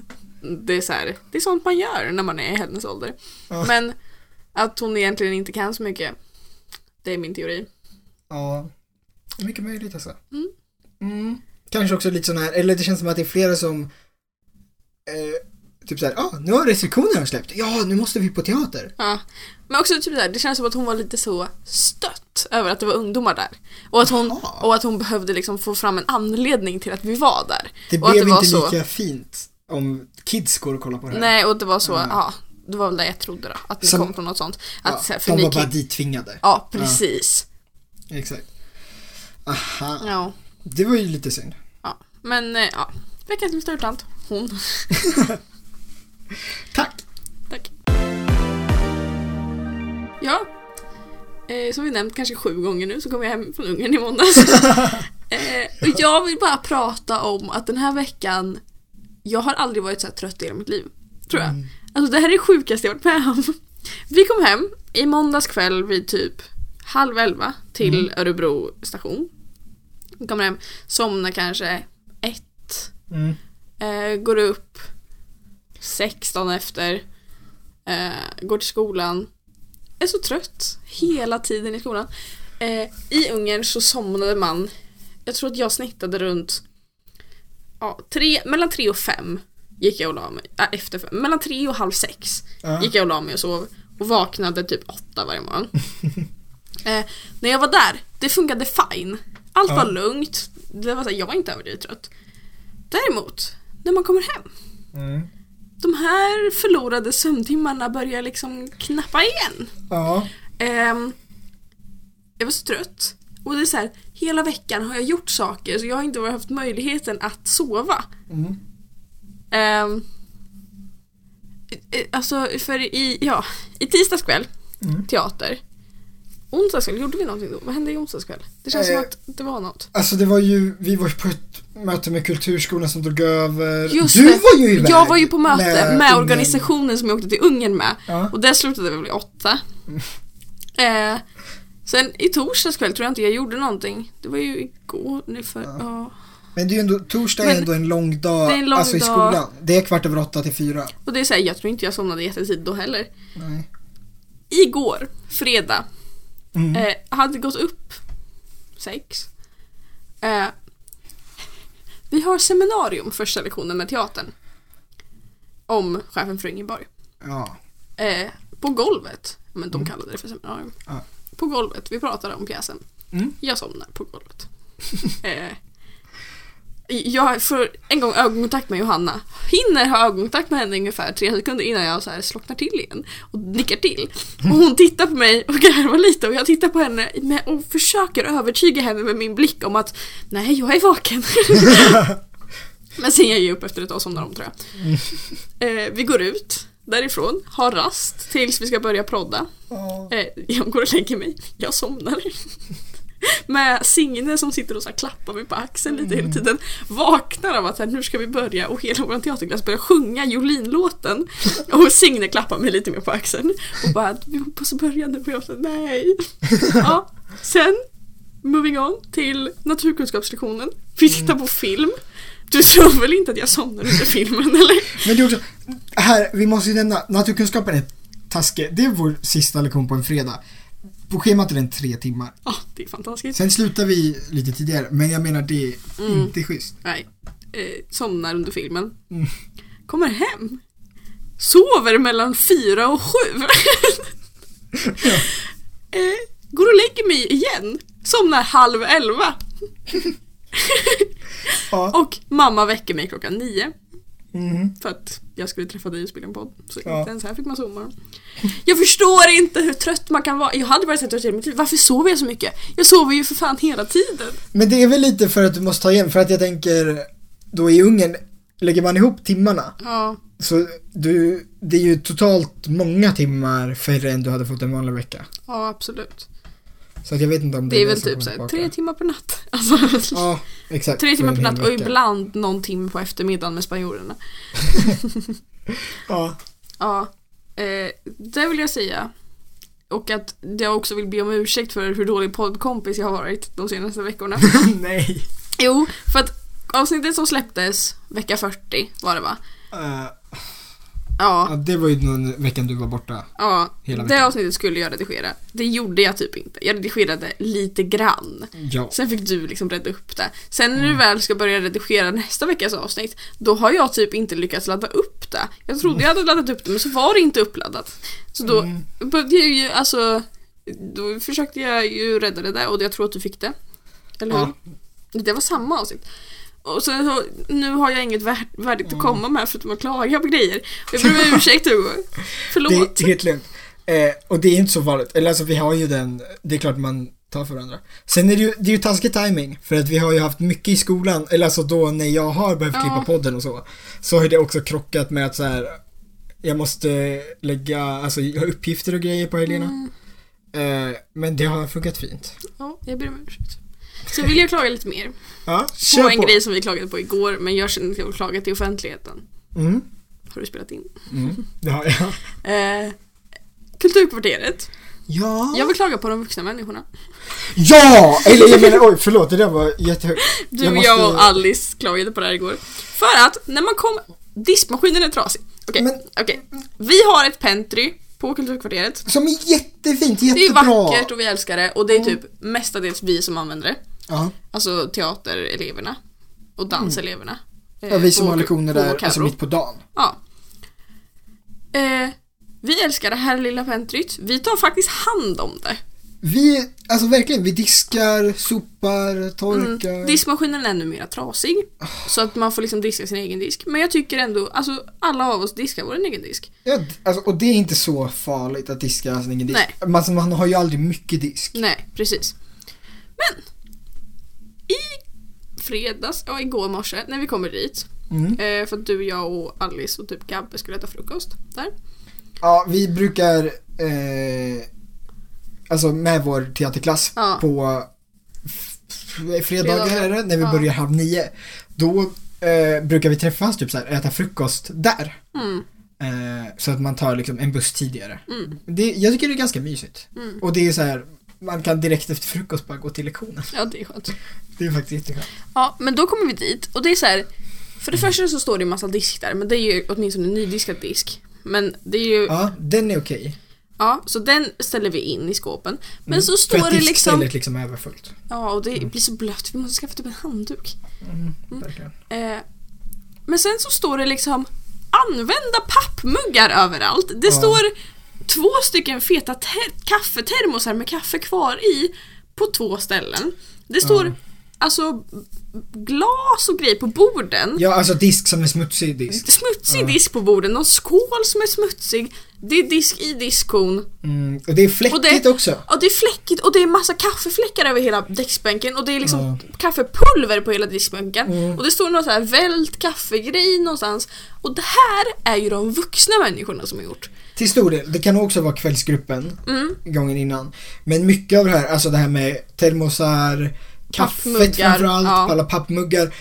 det är, så här, det är sånt man gör när man är i hennes ålder. Ja. Men att hon egentligen inte kan så mycket, det är min teori. Ja, det är mycket möjligt alltså. Mm. Mm. Kanske också lite sån här, eller det känns som att det är flera som eh, typ såhär, ja, ah, nu har restriktionerna släppt, ja, nu måste vi på teater. Ja, men också typ såhär, det känns som att hon var lite så stött över att det var ungdomar där. Och att hon, och att hon behövde liksom få fram en anledning till att vi var där. Det och blev att det inte var lika så fint om kids går och kollar på det här. Nej, och det var så, ja, ah, det var väl det jag trodde då, att det som, kom från något sånt. Att, ja, så här, för de var bara kid- dittvingade. Ja, precis. Ja. Exakt. Aha. Ja. Det var ju lite synd. Ja, men ja, veckans kulturtant, hon. Tack. Tack. Ja, eh, som vi nämnt kanske sju gånger nu så kommer jag hem från Ungern i måndags. eh, och jag vill bara prata om att den här veckan, jag har aldrig varit så här trött i hela mitt liv, tror jag. Mm. Alltså det här är det sjukaste jag varit med om. Vi kom hem i måndags kväll vid typ halv elva till mm. Örebro station. Kommer hem, somnar kanske ett mm. eh, går upp sexton efter eh, går till skolan, är så trött hela tiden i skolan. eh, i Ungern så somnade man, jag tror att jag snittade runt ja, tre, mellan tre och fem gick jag och la mig, äh, efter fem, mellan tre och halv sex uh. gick jag och la mig och sov och vaknade typ åtta varje morgon. eh, när jag var där, det funkade fine. Allt var ja. lugnt. Det var så här, jag var inte överdrivet trött. Däremot, när man kommer hem mm. de här förlorade sömntimmarna börjar liksom knappa igen. Ja. Um, jag var så trött. Och det är så här, hela veckan har jag gjort saker så jag har inte haft möjligheten att sova. Mm. Um, alltså, för i, ja, i tisdagskväll, mm. teater. Onsdagskväll, gjorde vi någonting då? Vad hände i onsdagskväll? Det känns eh, som att det var något. Alltså det var ju, vi var på ett möte med kulturskolan som drog över. Just du det. Var ju iväg. Jag var ju på möte med, med organisationen som jag åkte till Ungern med. Ja. Och där slutade vi väl i åtta. Mm. Eh, sen i torsdagskväll tror jag inte jag gjorde någonting. Det var ju igår nu för... Ja. Ja. Men det är ju ändå, torsdag är men, ändå en lång dag en lång alltså dag. I skolan. Det är kvart över åtta till fyra. Och det är så här, jag tror inte jag somnade jättetid då heller. Nej. Igår, fredag. Mm. Eh, hade gått upp sex. Eh, vi har seminarium första lektionen med teatern om chefen för Ingeborg. Ja. Eh, på golvet. Men de mm. kallade det för seminarium. Ja. På golvet. Vi pratade om pjäsen. Mm. Jag somnar på golvet. eh, jag får en gång ögonkontakt med Johanna. Hinner ha ögonkontakt med henne ungefär tre sekunder innan jag så här slocknar till igen och nickar till. Och hon tittar på mig och garvar lite och jag tittar på henne och försöker övertyga henne med min blick om att nej, jag är vaken. Men sen jag ger upp efter ett tag och somnar om, tror jag. Eh, vi går ut därifrån, har rast tills vi ska börja prodda. Eh, jag går och lägger mig. Jag somnar. Med Signe som sitter och så här klappar mig på axeln lite mm. hela tiden. Vaknar av att så här, nu ska vi börja. Och hela vår teaterklass börjar sjunga Jolin-låten. Och Signe klappar mig lite mer på axeln och bara, vi hoppas att börja nu. Och jag säger nej. Ja, sen moving on till naturkunskapslektionen. Vi tittar på film. Du tror väl inte att jag somnar under filmen, eller? Men det är också, här, vi måste ju nämna, naturkunskapen är taske. Det är vår sista lektion på en fredag. På schemat är den tre timmar. Ja, oh, det är fantastiskt. Sen slutar vi lite tidigare, men jag menar det är mm. inte schysst. Nej, eh, somnar under filmen. Mm. Kommer hem. Sover mellan fyra och sju. Ja. eh, går och lägger mig igen. Somnar halv elva. Ja. Och mamma väcker mig klockan nio. Mm. För att jag skulle träffa dig och spela en podd. Så ja. Inte ens här fick man sova. Jag förstår inte hur trött man kan vara. Jag hade bara sett att jag, varför sover jag så mycket? Jag sover ju för fan hela tiden. Men det är väl lite för att du måste ta igen. För att jag tänker, då i Ungern lägger man ihop timmarna. Ja. Så du, det är ju totalt många timmar färre än du hade fått en vanlig vecka. Ja, absolut. Så jag vet inte om det, det är väl typ såhär, tre timmar per natt. Alltså, ja, exakt. Tre timmar per natt och ibland någon timme på eftermiddagen med spanjorerna. Ja. Ja. Eh, det vill jag säga. Och att jag också vill be om ursäkt för hur dålig poddkompis jag har varit de senaste veckorna. Nej. Jo, för att avsnittet som släpptes vecka fyrtio var det, va? Uh, ja. ja. Det var ju någon veckan du var borta. Ja, hela veckan. Det avsnittet skulle jag redigera. Det gjorde jag typ inte. Jag redigerade lite grann. Ja. Sen fick du liksom rädda upp det. Sen när du mm. väl ska börja redigera nästa veckas avsnitt, då har jag typ inte lyckats ladda upp det. Jag trodde jag hade laddat upp det, men så var det inte uppladdat. Så då, mm. alltså, då försökte jag ju rädda det där. Och jag tror att du fick det. Eller hur? Ja. Det var samma avsnitt. Och sen så, nu har jag inget värd, värdigt att komma med förutom att klaga på grejer. Jag ber om ursäkt, Hugo. Förlåt. Det är helt lugnt. Eh, och det är inte så vanligt. Eller alltså, vi har ju den, det är klart man tar för varandra. Sen är det ju, det är ju taskig timing, för att vi har ju haft mycket i skolan, eller alltså då när jag har behövt klippa ja. podden och så, så har det också krockat med att så här, jag måste lägga, alltså jag har uppgifter och grejer på helgerna. Mm. Eh, men det har funkat fint. Ja, jag ber om ursäkt. Så vill jag klaga lite mer ja, på, på en grej som vi klagade på igår, men jag känner inte att jag klagat till offentligheten. Mm. Har du spelat in? Mm. Det har jag. eh, Kulturkvarteret. Ja. Jag vill klaga på de vuxna människorna. Ja! Eller jag menar, oj förlåt, det där var jättehögt. Du, jag, måste... jag och Alice klagade på det här igår. För att när man kom, diskmaskinen är trasig. Okej, okay. Men... okay. Vi har ett pentry på Kulturkvarteret som är jättefint, jättebra. Det är vackert och vi älskar det. Och det är typ mm. mestadels vi som använder det. Ja. Alltså teatereleverna och danseleverna. Mm. Ja, vi som och, har lektioner där, alltså mitt på dagen. Ja. Eh, vi älskar det här lilla pentryt. Vi tar faktiskt hand om det. Vi, alltså verkligen, vi diskar, sopar, torkar. Mm. Diskmaskinen är ännu mer trasig. Oh. Så att man får liksom diska sin egen disk. Men jag tycker ändå, alltså alla av oss diskar vår egen disk. Ja, alltså, och det är inte så farligt att diska sin egen disk. Nej. Man, man har ju aldrig mycket disk. Nej, precis. Men i fredags, ja igår morse, när vi kommer dit. Mm. Eh, för att du, jag och Alice och typ Gabbe skulle äta frukost där. Ja, vi brukar... Eh... Alltså med vår teaterklass ja. på f- f- fredagar fredag. När vi ja. börjar halv nio. Då eh, brukar vi träffas typ så här, äta frukost där. Mm. Eh, så att man tar liksom en buss tidigare. Mm. Det, jag tycker det är ganska mysigt. Mm. Och det är så här, man kan direkt efter frukost bara gå till lektionen. Ja, det är skönt. Det är faktiskt jätteskönt. Ja, men då kommer vi dit. Och det är så här, för det första så står det en massa disk där. Men det är ju åtminstone en nydiskad disk. Men det är ju... Ja, den är okej. Okay. Ja, så den ställer vi in i skåpen. Men mm. så står det liksom... För liksom överfullt. Ja, och det mm. blir så blött. Vi måste skaffa typ en handduk. Mm, verkligen. Mm. Eh, men sen så står det liksom... Använda pappmuggar överallt. Det ja. står två stycken feta ter- kaffetermosar med kaffe kvar i på två ställen. Det står... Ja. Alltså glas och grej på borden. Ja, alltså disk som är smutsig disk. Smutsig ja. disk på borden. Någon skål som är smutsig. Det är disk i diskon. Mm, och det är fläckigt och det, också. Ja, det är fläckigt. Och det är massa kaffefläckar över hela diskbänken. Och det är liksom mm. kaffepulver på hela diskbänken. Mm. Och det står någon så här vält kaffegrej någonstans. Och det här är ju de vuxna människorna som har gjort. Till stor del. Det kan också vara kvällsgruppen mm. gången innan. Men mycket av det här, alltså det här med termosar... Kaffet framförallt, ja. alla pappmuggar.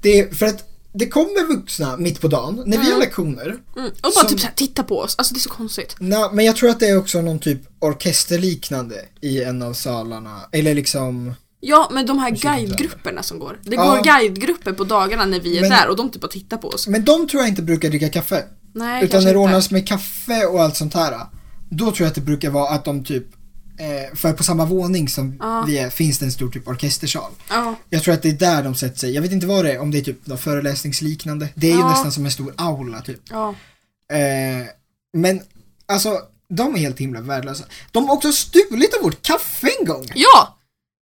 Det är för att det kommer vuxna mitt på dagen när mm. vi har lektioner mm. och bara som, typ så här, titta på oss. Alltså det är så konstigt. Nej, men jag tror att det är också någon typ orkesterliknande i en av salarna eller liksom. Ja, men de här guidegrupperna som går. Det går ja. guidegrupper på dagarna när vi är men, där och de typ bara tittar på oss. Men de tror jag inte brukar dricka kaffe. Nej, utan när det ordnas med kaffe och allt sånt här, då tror jag att det brukar vara att de typ Eh, för på samma våning som ah. vi är finns det en stor typ orkestersal. ah. Jag tror att det är där de sätter sig. Jag vet inte vad det är, om det är typ något föreläsningsliknande. Det är ah. ju nästan som en stor aula typ. ah. eh, Men alltså, de är helt himla värdelösa. De har också stulit av vårt kaffe en gång. Ja,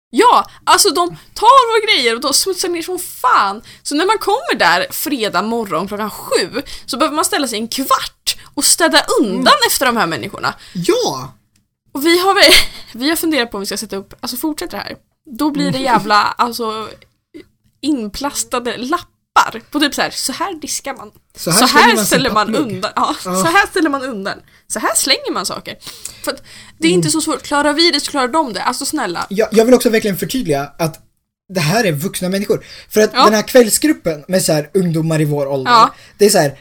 ja, alltså de tar våra grejer och de smutsar ner som fan. Så när man kommer där fredag morgon klockan sju, så behöver man ställa sig en kvart och städa undan mm. efter de här människorna. Ja. Och vi har, vi har funderat på om vi ska sätta upp... Alltså fortsätter det här. Då blir det jävla alltså, inplastade lappar. På typ så här, så här diskar man. Så här, så här ställer man, ställer man undan. Ja, oh. Så här ställer man undan. Så här slänger man saker. För att det är mm. inte så svårt. Klarar vi det så klarar de det. Alltså snälla. Jag, jag vill också verkligen förtydliga att det här är vuxna människor. För att ja. den här kvällsgruppen med så här ungdomar i vår ålder. Ja. Det är så här...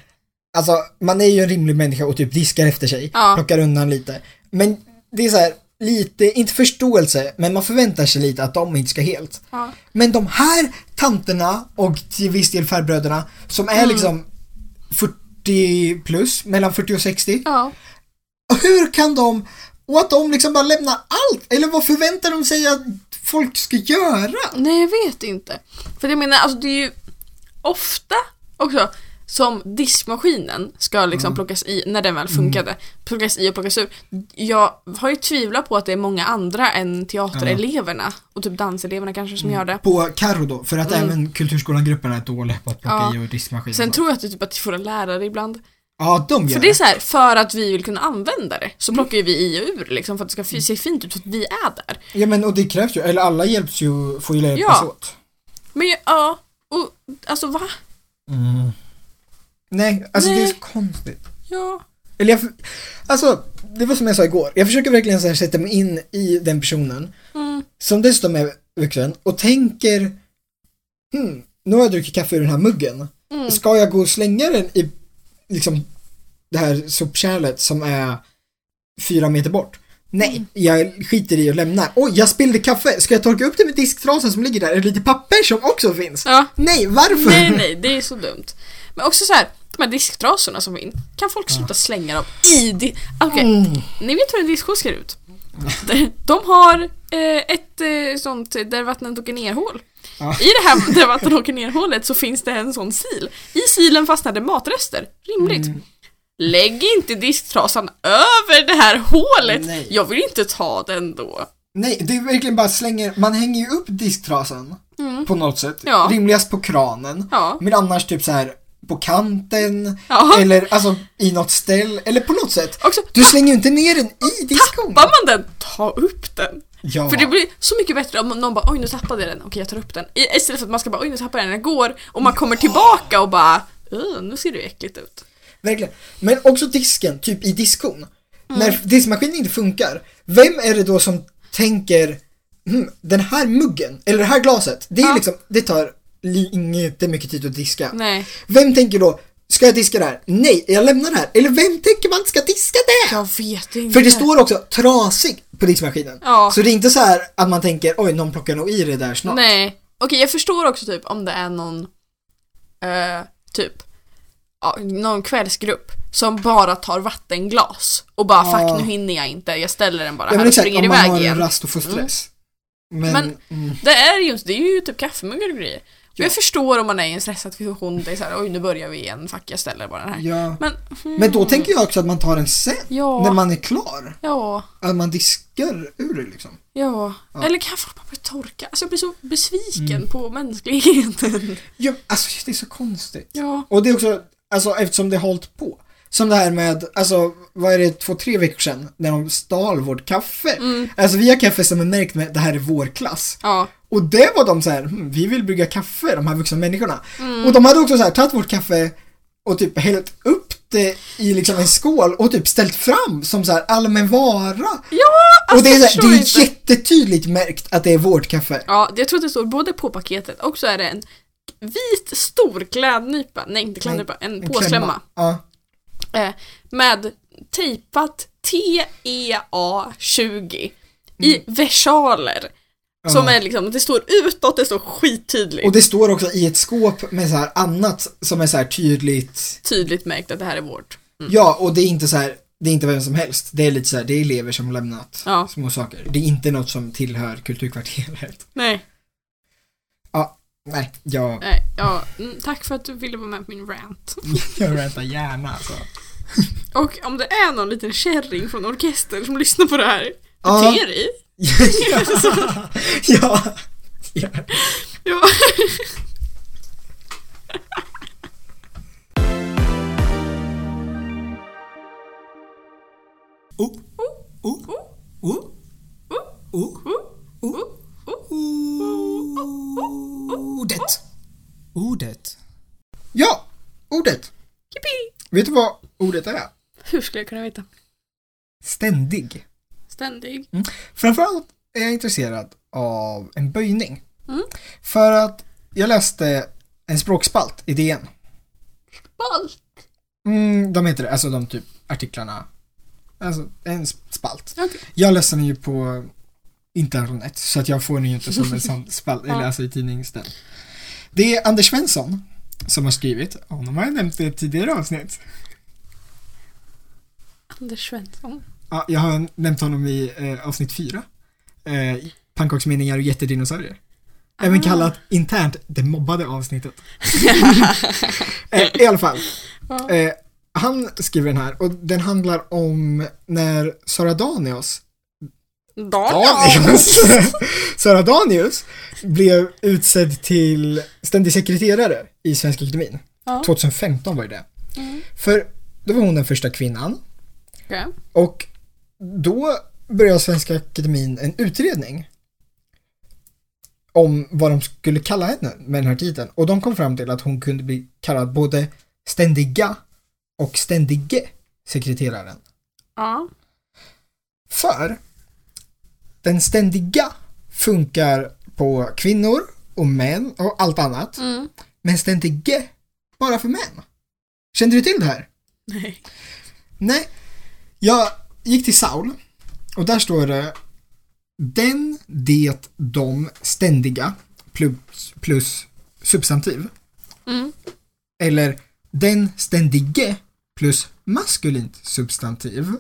Alltså man är ju en rimlig människa och typ diskar efter sig. Ja. Plockar undan lite. Men... Det är så här, lite, inte förståelse, men man förväntar sig lite att de inte ska helt. Ja. Men de här tanterna och till viss del farbröderna som är mm. liksom fyrtio plus, mellan fyrtio och sextio. Ja. Hur kan de, och att de liksom bara lämnar allt? Eller vad förväntar de sig att folk ska göra? Nej, jag vet inte. För jag menar, alltså det är ju ofta också... Som diskmaskinen ska liksom mm. plockas i, när den väl funkade, mm. plockas i och plockas ur. Jag har ju tvivlat på att det är många andra än teatereleverna mm. och typ danseleverna kanske som mm. gör det. På Karro då, för att mm. även kulturskolan-grupperna är dåliga på att plocka ja. i och diskmaskinen. Sen tror jag att det är typ att våra lärare ibland. Ja, de gör för det. Är så här, för att vi vill kunna använda det så plockar mm. vi i och ur liksom, för att det ska se fint ut så att vi är där. Ja, men och det krävs ju, eller alla hjälps ju, får ju hjälpas ja. åt. Men ja, och alltså va? Mm. Nej, alltså Nej. det är så konstigt. Ja. Eller jag, alltså, det var som jag sa igår. Jag försöker verkligen så här sätta mig in i den personen mm. som dessutom är vuxen och tänker hmm, nu har jag druckit kaffe ur den här muggen. Mm. Ska jag gå och slänga den i liksom det här sopkärlet som är fyra meter bort? Nej, mm. jag skiter i och lämnar. Oj, jag spillde kaffe. Ska jag torka upp det med disktrasen som ligger där? Eller lite papper som också finns? Ja. Nej, varför? Nej, nej, det är så dumt. Men också så här, de här disktrasorna som in, kan folk sluta slänga dem i di- okay. mm. Ni vet hur en diskskål ser ut. De har eh, ett eh, sånt där vattnet åker ner hål. Ah. I det här där vattnet åker ner hålet så finns det en sån sil. I silen fastnade matrester. Rimligt. Mm. Lägg inte disktrasan över det här hålet. Nej. Jag vill inte ta den då. Nej, det är verkligen bara slänger... Man hänger ju upp disktrasan mm. på något sätt. Ja. Rimligast på kranen. Ja. Men annars typ så här på kanten. Ja. Eller alltså i något ställ. Eller på något sätt. Också, du slänger ju inte ner den i diskon. Tappar man den, ta upp den. Ja. För det blir så mycket bättre om någon bara oj, nu tappade jag den. Okej, jag tar upp den. Istället för att man ska bara oj, nu tappade jag den. Jag går och man kommer tillbaka och bara nu ser det äckligt ut. Verkligen. Men också disken, typ i diskon. Mm. När diskmaskinen inte funkar, vem är det då som tänker hm, den här muggen eller det här glaset, det är ja. liksom, det tar li- inte mycket tid att diska. Nej. Vem tänker då, ska jag diska det här? Nej, jag lämnar det här. Eller vem tänker man ska diska det? Jag vet inte. För det står också trasig på diskmaskinen. Ja. Så det är inte så här att man tänker oj, någon plockar nog i det där snart. Nej. Okej, jag förstår också typ om det är någon uh, typ ja, någon kvällsgrupp som bara tar vattenglas och bara ja. fuck, nu hinner jag inte, jag ställer den bara ja, här och springer iväg igen. Om man har en rast och får stress. Mm. Men, men mm. det är ju det är ju typ kaffemuggar och grejer. Ja. Jag förstår om man är i en stressad situation, det är så här, oj nu börjar vi igen, fuck jag ställer bara den här. Ja. Men, mm. men då tänker jag också att man tar den sen ja. när man är klar. Ja. Att man diskar ur det liksom. Ja, ja. Eller kan folk bara torka? Alltså jag blir så besviken mm. på mänskligheten. Ja, alltså det är så konstigt. Ja. Och det är också alltså eftersom det har hållit på. Som det här med, alltså vad är det, två, tre veckor sedan när de stal vårt kaffe. Mm. Alltså vi har kaffe som är märkt med det här är vår klass. Ja. Och det var de så här, hm, vi vill brygga kaffe, de här vuxna människorna. Mm. Och de hade också så här, tagit vårt kaffe och typ hällt upp det i liksom en skål och typ ställt fram som så här allmän vara. Ja, alltså, och det är, så här, det är jättetydligt märkt att det är vårt kaffe. Ja, jag tror att det står både på paketet och så är det en vit stor klädnypa, nej inte klädnypa, en, en påslämma. Ja. Eh, med tejpat T E A tjugo i mm. versaler ja. Som är liksom, det står utåt, det står skittydligt. Och det står också i ett skåp med så här annat som är så här tydligt tydligt märkt att det här är vårt. Mm. Ja, och det är inte så här, det är inte vem som helst. Det är lite så här, det är elever som har lämnat ja. små saker. Det är inte något som tillhör Kulturkvarteret. Nej. Ja. Nej, jag... Nej, ja, tack för att du ville vara med på min rant. Jag rantar gärna, alltså. Och om det är någon liten kärring från orkestern som lyssnar på det här, ja. beter dig. Ja. Ja. Ja. Ja. Oh, oh, oh, oh, oh, oh, oh. Ordet. Ordet. Ja, ordet. Yippie. Vet du vad ordet är? Hur skulle jag kunna veta? Ständig. Ständig. Mm. Framförallt är jag intresserad av en böjning. Mm. För att jag läste en språkspalt i D N. Spalt? Mm, de heter det. Alltså de typ artiklarna. Alltså en spalt. Okay. Jag läste den ju på... internet, så att jag får den ju inte som en sån spalt, eller alltså i tidningsställ. Det är Anders Svensson som har skrivit, honom har jag nämnt i ett tidigare avsnitt. Anders Svensson? Ja, jag har nämnt honom i eh, avsnitt fyra. Eh, Pannkaksmeningar och jättedinosaurier. Även ah. kallat internt det mobbade avsnittet. eh, I alla fall. Ah. Eh, han skriver den här, och den handlar om när Sara Danius Danius. Sara Danius blev utsedd till ständig sekreterare i Svenska Akademin. Ja. tjugohundrafemton var det. Mm. För då var hon den första kvinnan. Okay. Och då började Svenska Akademin en utredning om vad de skulle kalla henne med den här titeln. Och de kom fram till att hon kunde bli kallad både ständiga och ständige sekreteraren. Ja. För den ständiga funkar på kvinnor och män och allt annat. Mm. Men ständige bara för män. Kände du till det här? Nej. Nej. Jag gick till Saul och där står det den, det, de ständiga plus, plus substantiv. Mm. Eller den ständige plus maskulint substantiv.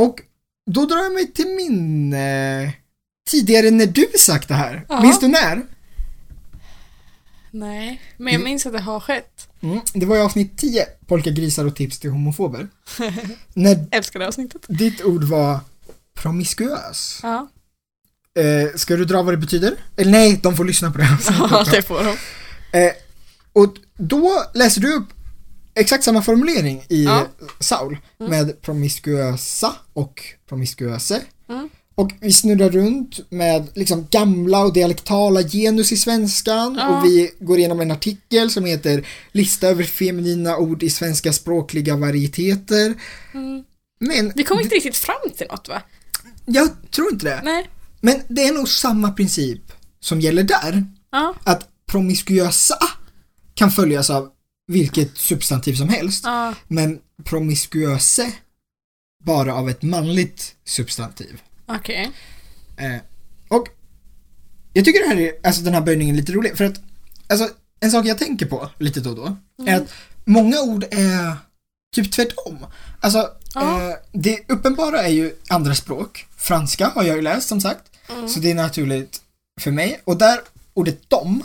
Och då drar jag mig till min eh, tidigare när du sagt det här. Ja. Minns du när? Nej, men jag minns att det har skett. Mm, det var i avsnitt tio, polkagrisar och tips till homofober. När älskade avsnittet. Ditt ord var promiskuös. Ja. Eh, ska du dra vad det betyder? Eller nej, de får lyssna på det. Ja, det får de. Eh, och då läser du upp exakt samma formulering i ja. Saul mm. med promiskuösa och promiskuöse. Mm. Och vi snurrar runt med liksom gamla och dialektala genus i svenskan. Ja. Och vi går igenom en artikel som heter Lista över feminina ord i svenska språkliga varieteter. Mm. Men vi kommer inte d- riktigt fram till något, va? Jag tror inte det. Nej. Men det är nog samma princip som gäller där. Ja. Att promiskuösa kan följas av vilket substantiv som helst. Ja. Men promiskuöse bara av ett manligt substantiv. Okej. Okay. Eh, och jag tycker det här är, alltså den här böjningen är lite rolig. För att alltså, en sak jag tänker på lite då och då mm. är att många ord är typ tvärtom. Alltså ah. eh, det uppenbara är ju andra språk. Franska har jag ju läst som sagt. Mm. Så det är naturligt för mig. Och där ordet dom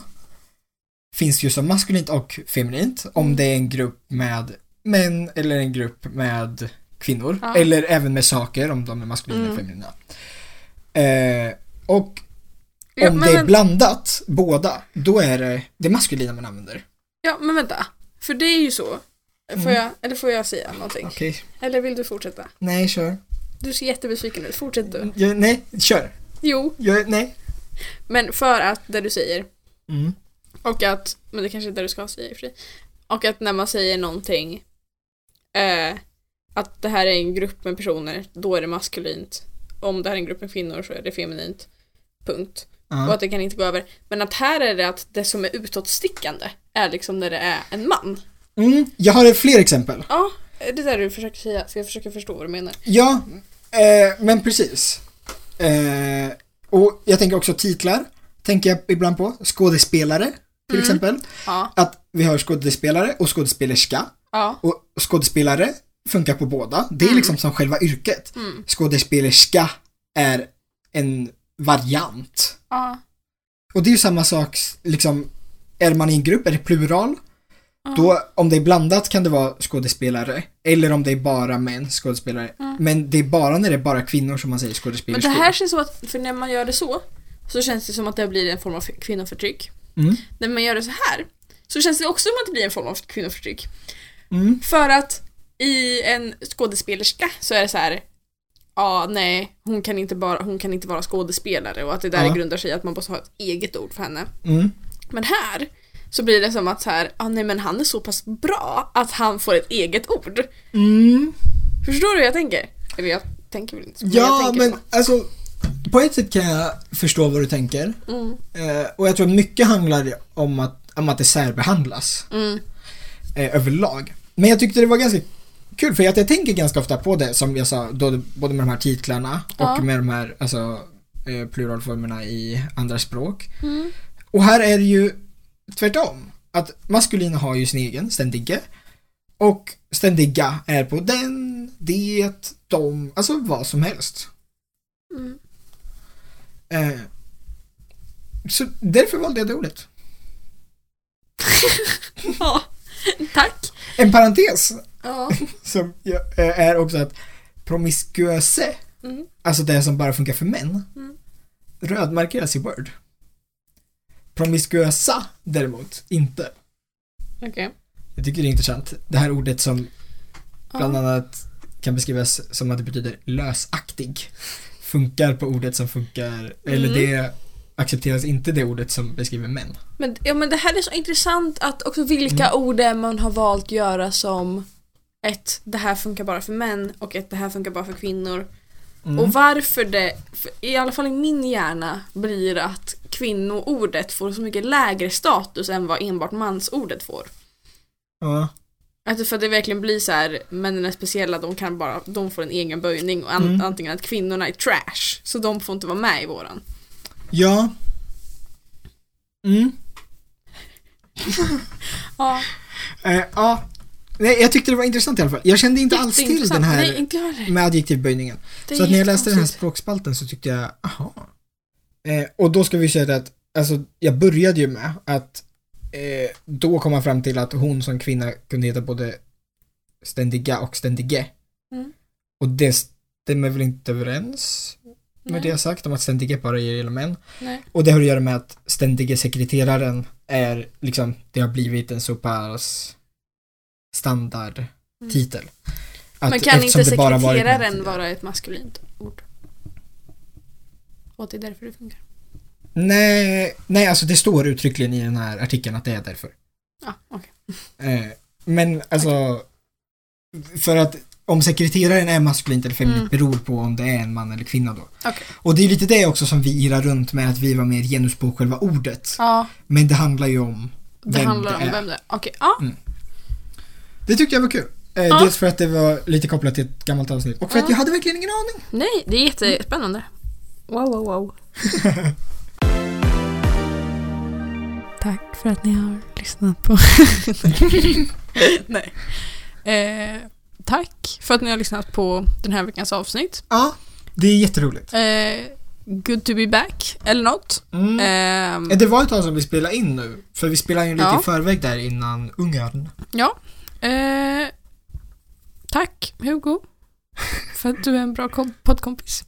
finns ju som maskulint och feminint. Om mm. det är en grupp med män eller en grupp med kvinnor, ja. Eller även med saker om de är maskulina mm. och feminina. Eh, och ja, om det är blandat, men... båda, då är det, det är maskulina man använder. Ja, men vänta. För det är ju så. Får mm. jag, eller får jag säga någonting? Okay. Eller vill du fortsätta? Nej, kör. Du ser jättebesviken ut. Fortsätt du. Jag, nej, kör. Jo. Jag, nej. Men för att det du säger mm. och att, men det kanske är det du ska säga i fri. Och att när man säger någonting eh, att det här är en grupp med personer, då är det maskulint. Om det här är en grupp med kvinnor så är det feminint. Punkt. Uh-huh. Och att det kan inte gå över. Men att här är det att det som är utåtstickande är liksom när det är en man. Mm. Jag har fler exempel. Ja, det där du försöker säga. För jag försöker förstå vad du menar. Ja, eh, men precis. Eh, och jag tänker också titlar. Tänker jag ibland på. Skådespelare, till mm. exempel. Ja. Att vi har skådespelare och skådespelerska. Ja. Och skådespelare funkar på båda. Det är mm. liksom som själva yrket. Mm. Skådespelerska är en variant. Ah. Och det är ju samma sak liksom, är man i en grupp, är det plural? Ah. Då, om det är blandat kan det vara skådespelare. Eller om det är bara män, skådespelare. Mm. Men det är bara när det är bara kvinnor som man säger skådespelerska. Men det här känns som att, för när man gör det så, så känns det som att det blir en form av kvinnoförtryck. Mm. När man gör det så här, så känns det också som att det blir en form av kvinnoförtryck. Mm. För att i en skådespelerska så är det så här, ja, nej, hon kan inte bara hon kan inte vara skådespelare, och att det där ja. grundar sig att man måste ha ett eget ord för henne. Mm. Men här så blir det som att så här, ja, nej, men han är så pass bra att han får ett eget ord. Mm. Förstår du hur jag tänker? Eller jag tänker väl inte så. Ja, jag men så. Alltså på ett sätt kan jag förstå vad du tänker. Mm. Eh, och jag tror att mycket handlar om att om att det särbehandlas. Mm. Eh, överlag. Men jag tyckte det var ganska kul, för att jag tänker ganska ofta på det som jag sa, då, både med de här titlarna och ja. med de här alltså, pluralformerna i andra språk. Mm. Och här är det ju tvärtom. Att maskulina har ju sin egen, ständige. Och ständiga är på den, det, de, alltså vad som helst. Mm. Eh, så därför valde jag det ordet. Ja, tack. En parentes. Ja. Som är också att promiskuöse mm. alltså det som bara funkar för män mm. rödmarkeras i Word. Promiskuösa däremot inte. Okej. Okay. Jag tycker det är intressant. Det här ordet som bland ja. annat kan beskrivas som att det betyder lösaktig funkar på ordet som funkar mm. eller det accepteras inte, det ordet som beskriver män. Men, ja, men det här är så intressant att också vilka mm. ord man har valt att göra som ett, det här funkar bara för män, och ett, det här funkar bara för kvinnor. Mm. Och varför det, i alla fall i min hjärna, blir att kvinnoordet får så mycket lägre status än vad enbart mansordet får. Ja. Alltså för att det verkligen blir så här, männen är speciella, de kan bara, de får en egen böjning, och an, mm. antingen att kvinnorna är trash, så de får inte vara med i våran. Ja. Mm. Ja. Eh, ja. Nej, jag tyckte det var intressant i alla fall. Jag kände inte alls till den här Nej, inte med adjektivböjningen. Så att när jag läste den här språkspalten så tyckte jag, aha. Eh, och då ska vi säga att alltså, jag började ju med att eh, då kom man fram till att hon som kvinna kunde heta både ständiga och ständige. Mm. Och det stämmer väl inte överens med Nej. Det jag sagt om att ständiga bara gäller män. Nej. Och det har att göra med att ständiga sekreteraren är liksom, det har blivit en så pass standard titel. Mm. Att man kan inte sekreteraren vara ett maskulint ord? Och det är därför det funkar. Nej, nej, alltså det står uttryckligen i den här artikeln att det är därför. Ja, ah, okej. Okay. Eh, men alltså, okay. För att om sekreteraren är maskulint eller feminint mm. beror på om det är en man eller kvinna då. Okay. Och det är lite det också som vi irrar runt med att vi var mer genus på själva ordet. Ah. Men det handlar ju om vem det är. Det handlar om vem det är. Okej, okay. ah. mm. Det tyckte jag var kul. Eh, ah. Dels för att det var lite kopplat till ett gammalt avsnitt. Och för ah. att jag hade verkligen ingen aning. Nej, det är jättespännande. Wow, wow, wow. Tack för att ni har lyssnat på... Nej. Eh, tack för att ni har lyssnat på den här veckans avsnitt. Ja, det är jätteroligt. Eh, good to be back, eller något. Mm. Eh, det var ett tag som vi spelade in nu. För vi spelade in lite ja. i förväg där innan Ungern. Ja. Eh, tack, Hugo. För att du är en bra kom- poddkompis.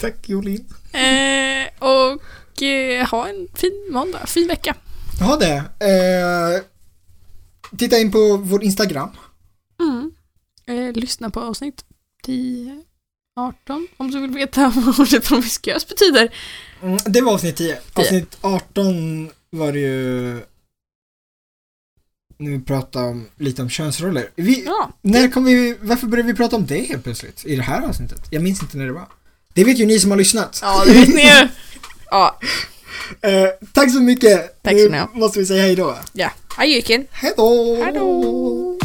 Tack, Jolin. Eh, och eh, ha en fin måndag, fin vecka. Ha det. Eh, titta in på vår Instagram. Mm. Eh, lyssna på avsnitt tio arton om du vill veta vad ordet promiskuös betyder. Mm, det var avsnitt tio. Avsnitt arton var det ju... Nu pratar om lite om könsroller. Vi, ja, det... när kom vi, varför började vi prata om det helt plötsligt i det här avsnittet? Jag minns inte när det var. Det vet ju ni som har lyssnat. Ja, det vet ni ju. Ja. Eh, tack så mycket. Tack så mycket. Nu måste vi säga hej då. Ja, hej Jyken. Hej då. Hej då.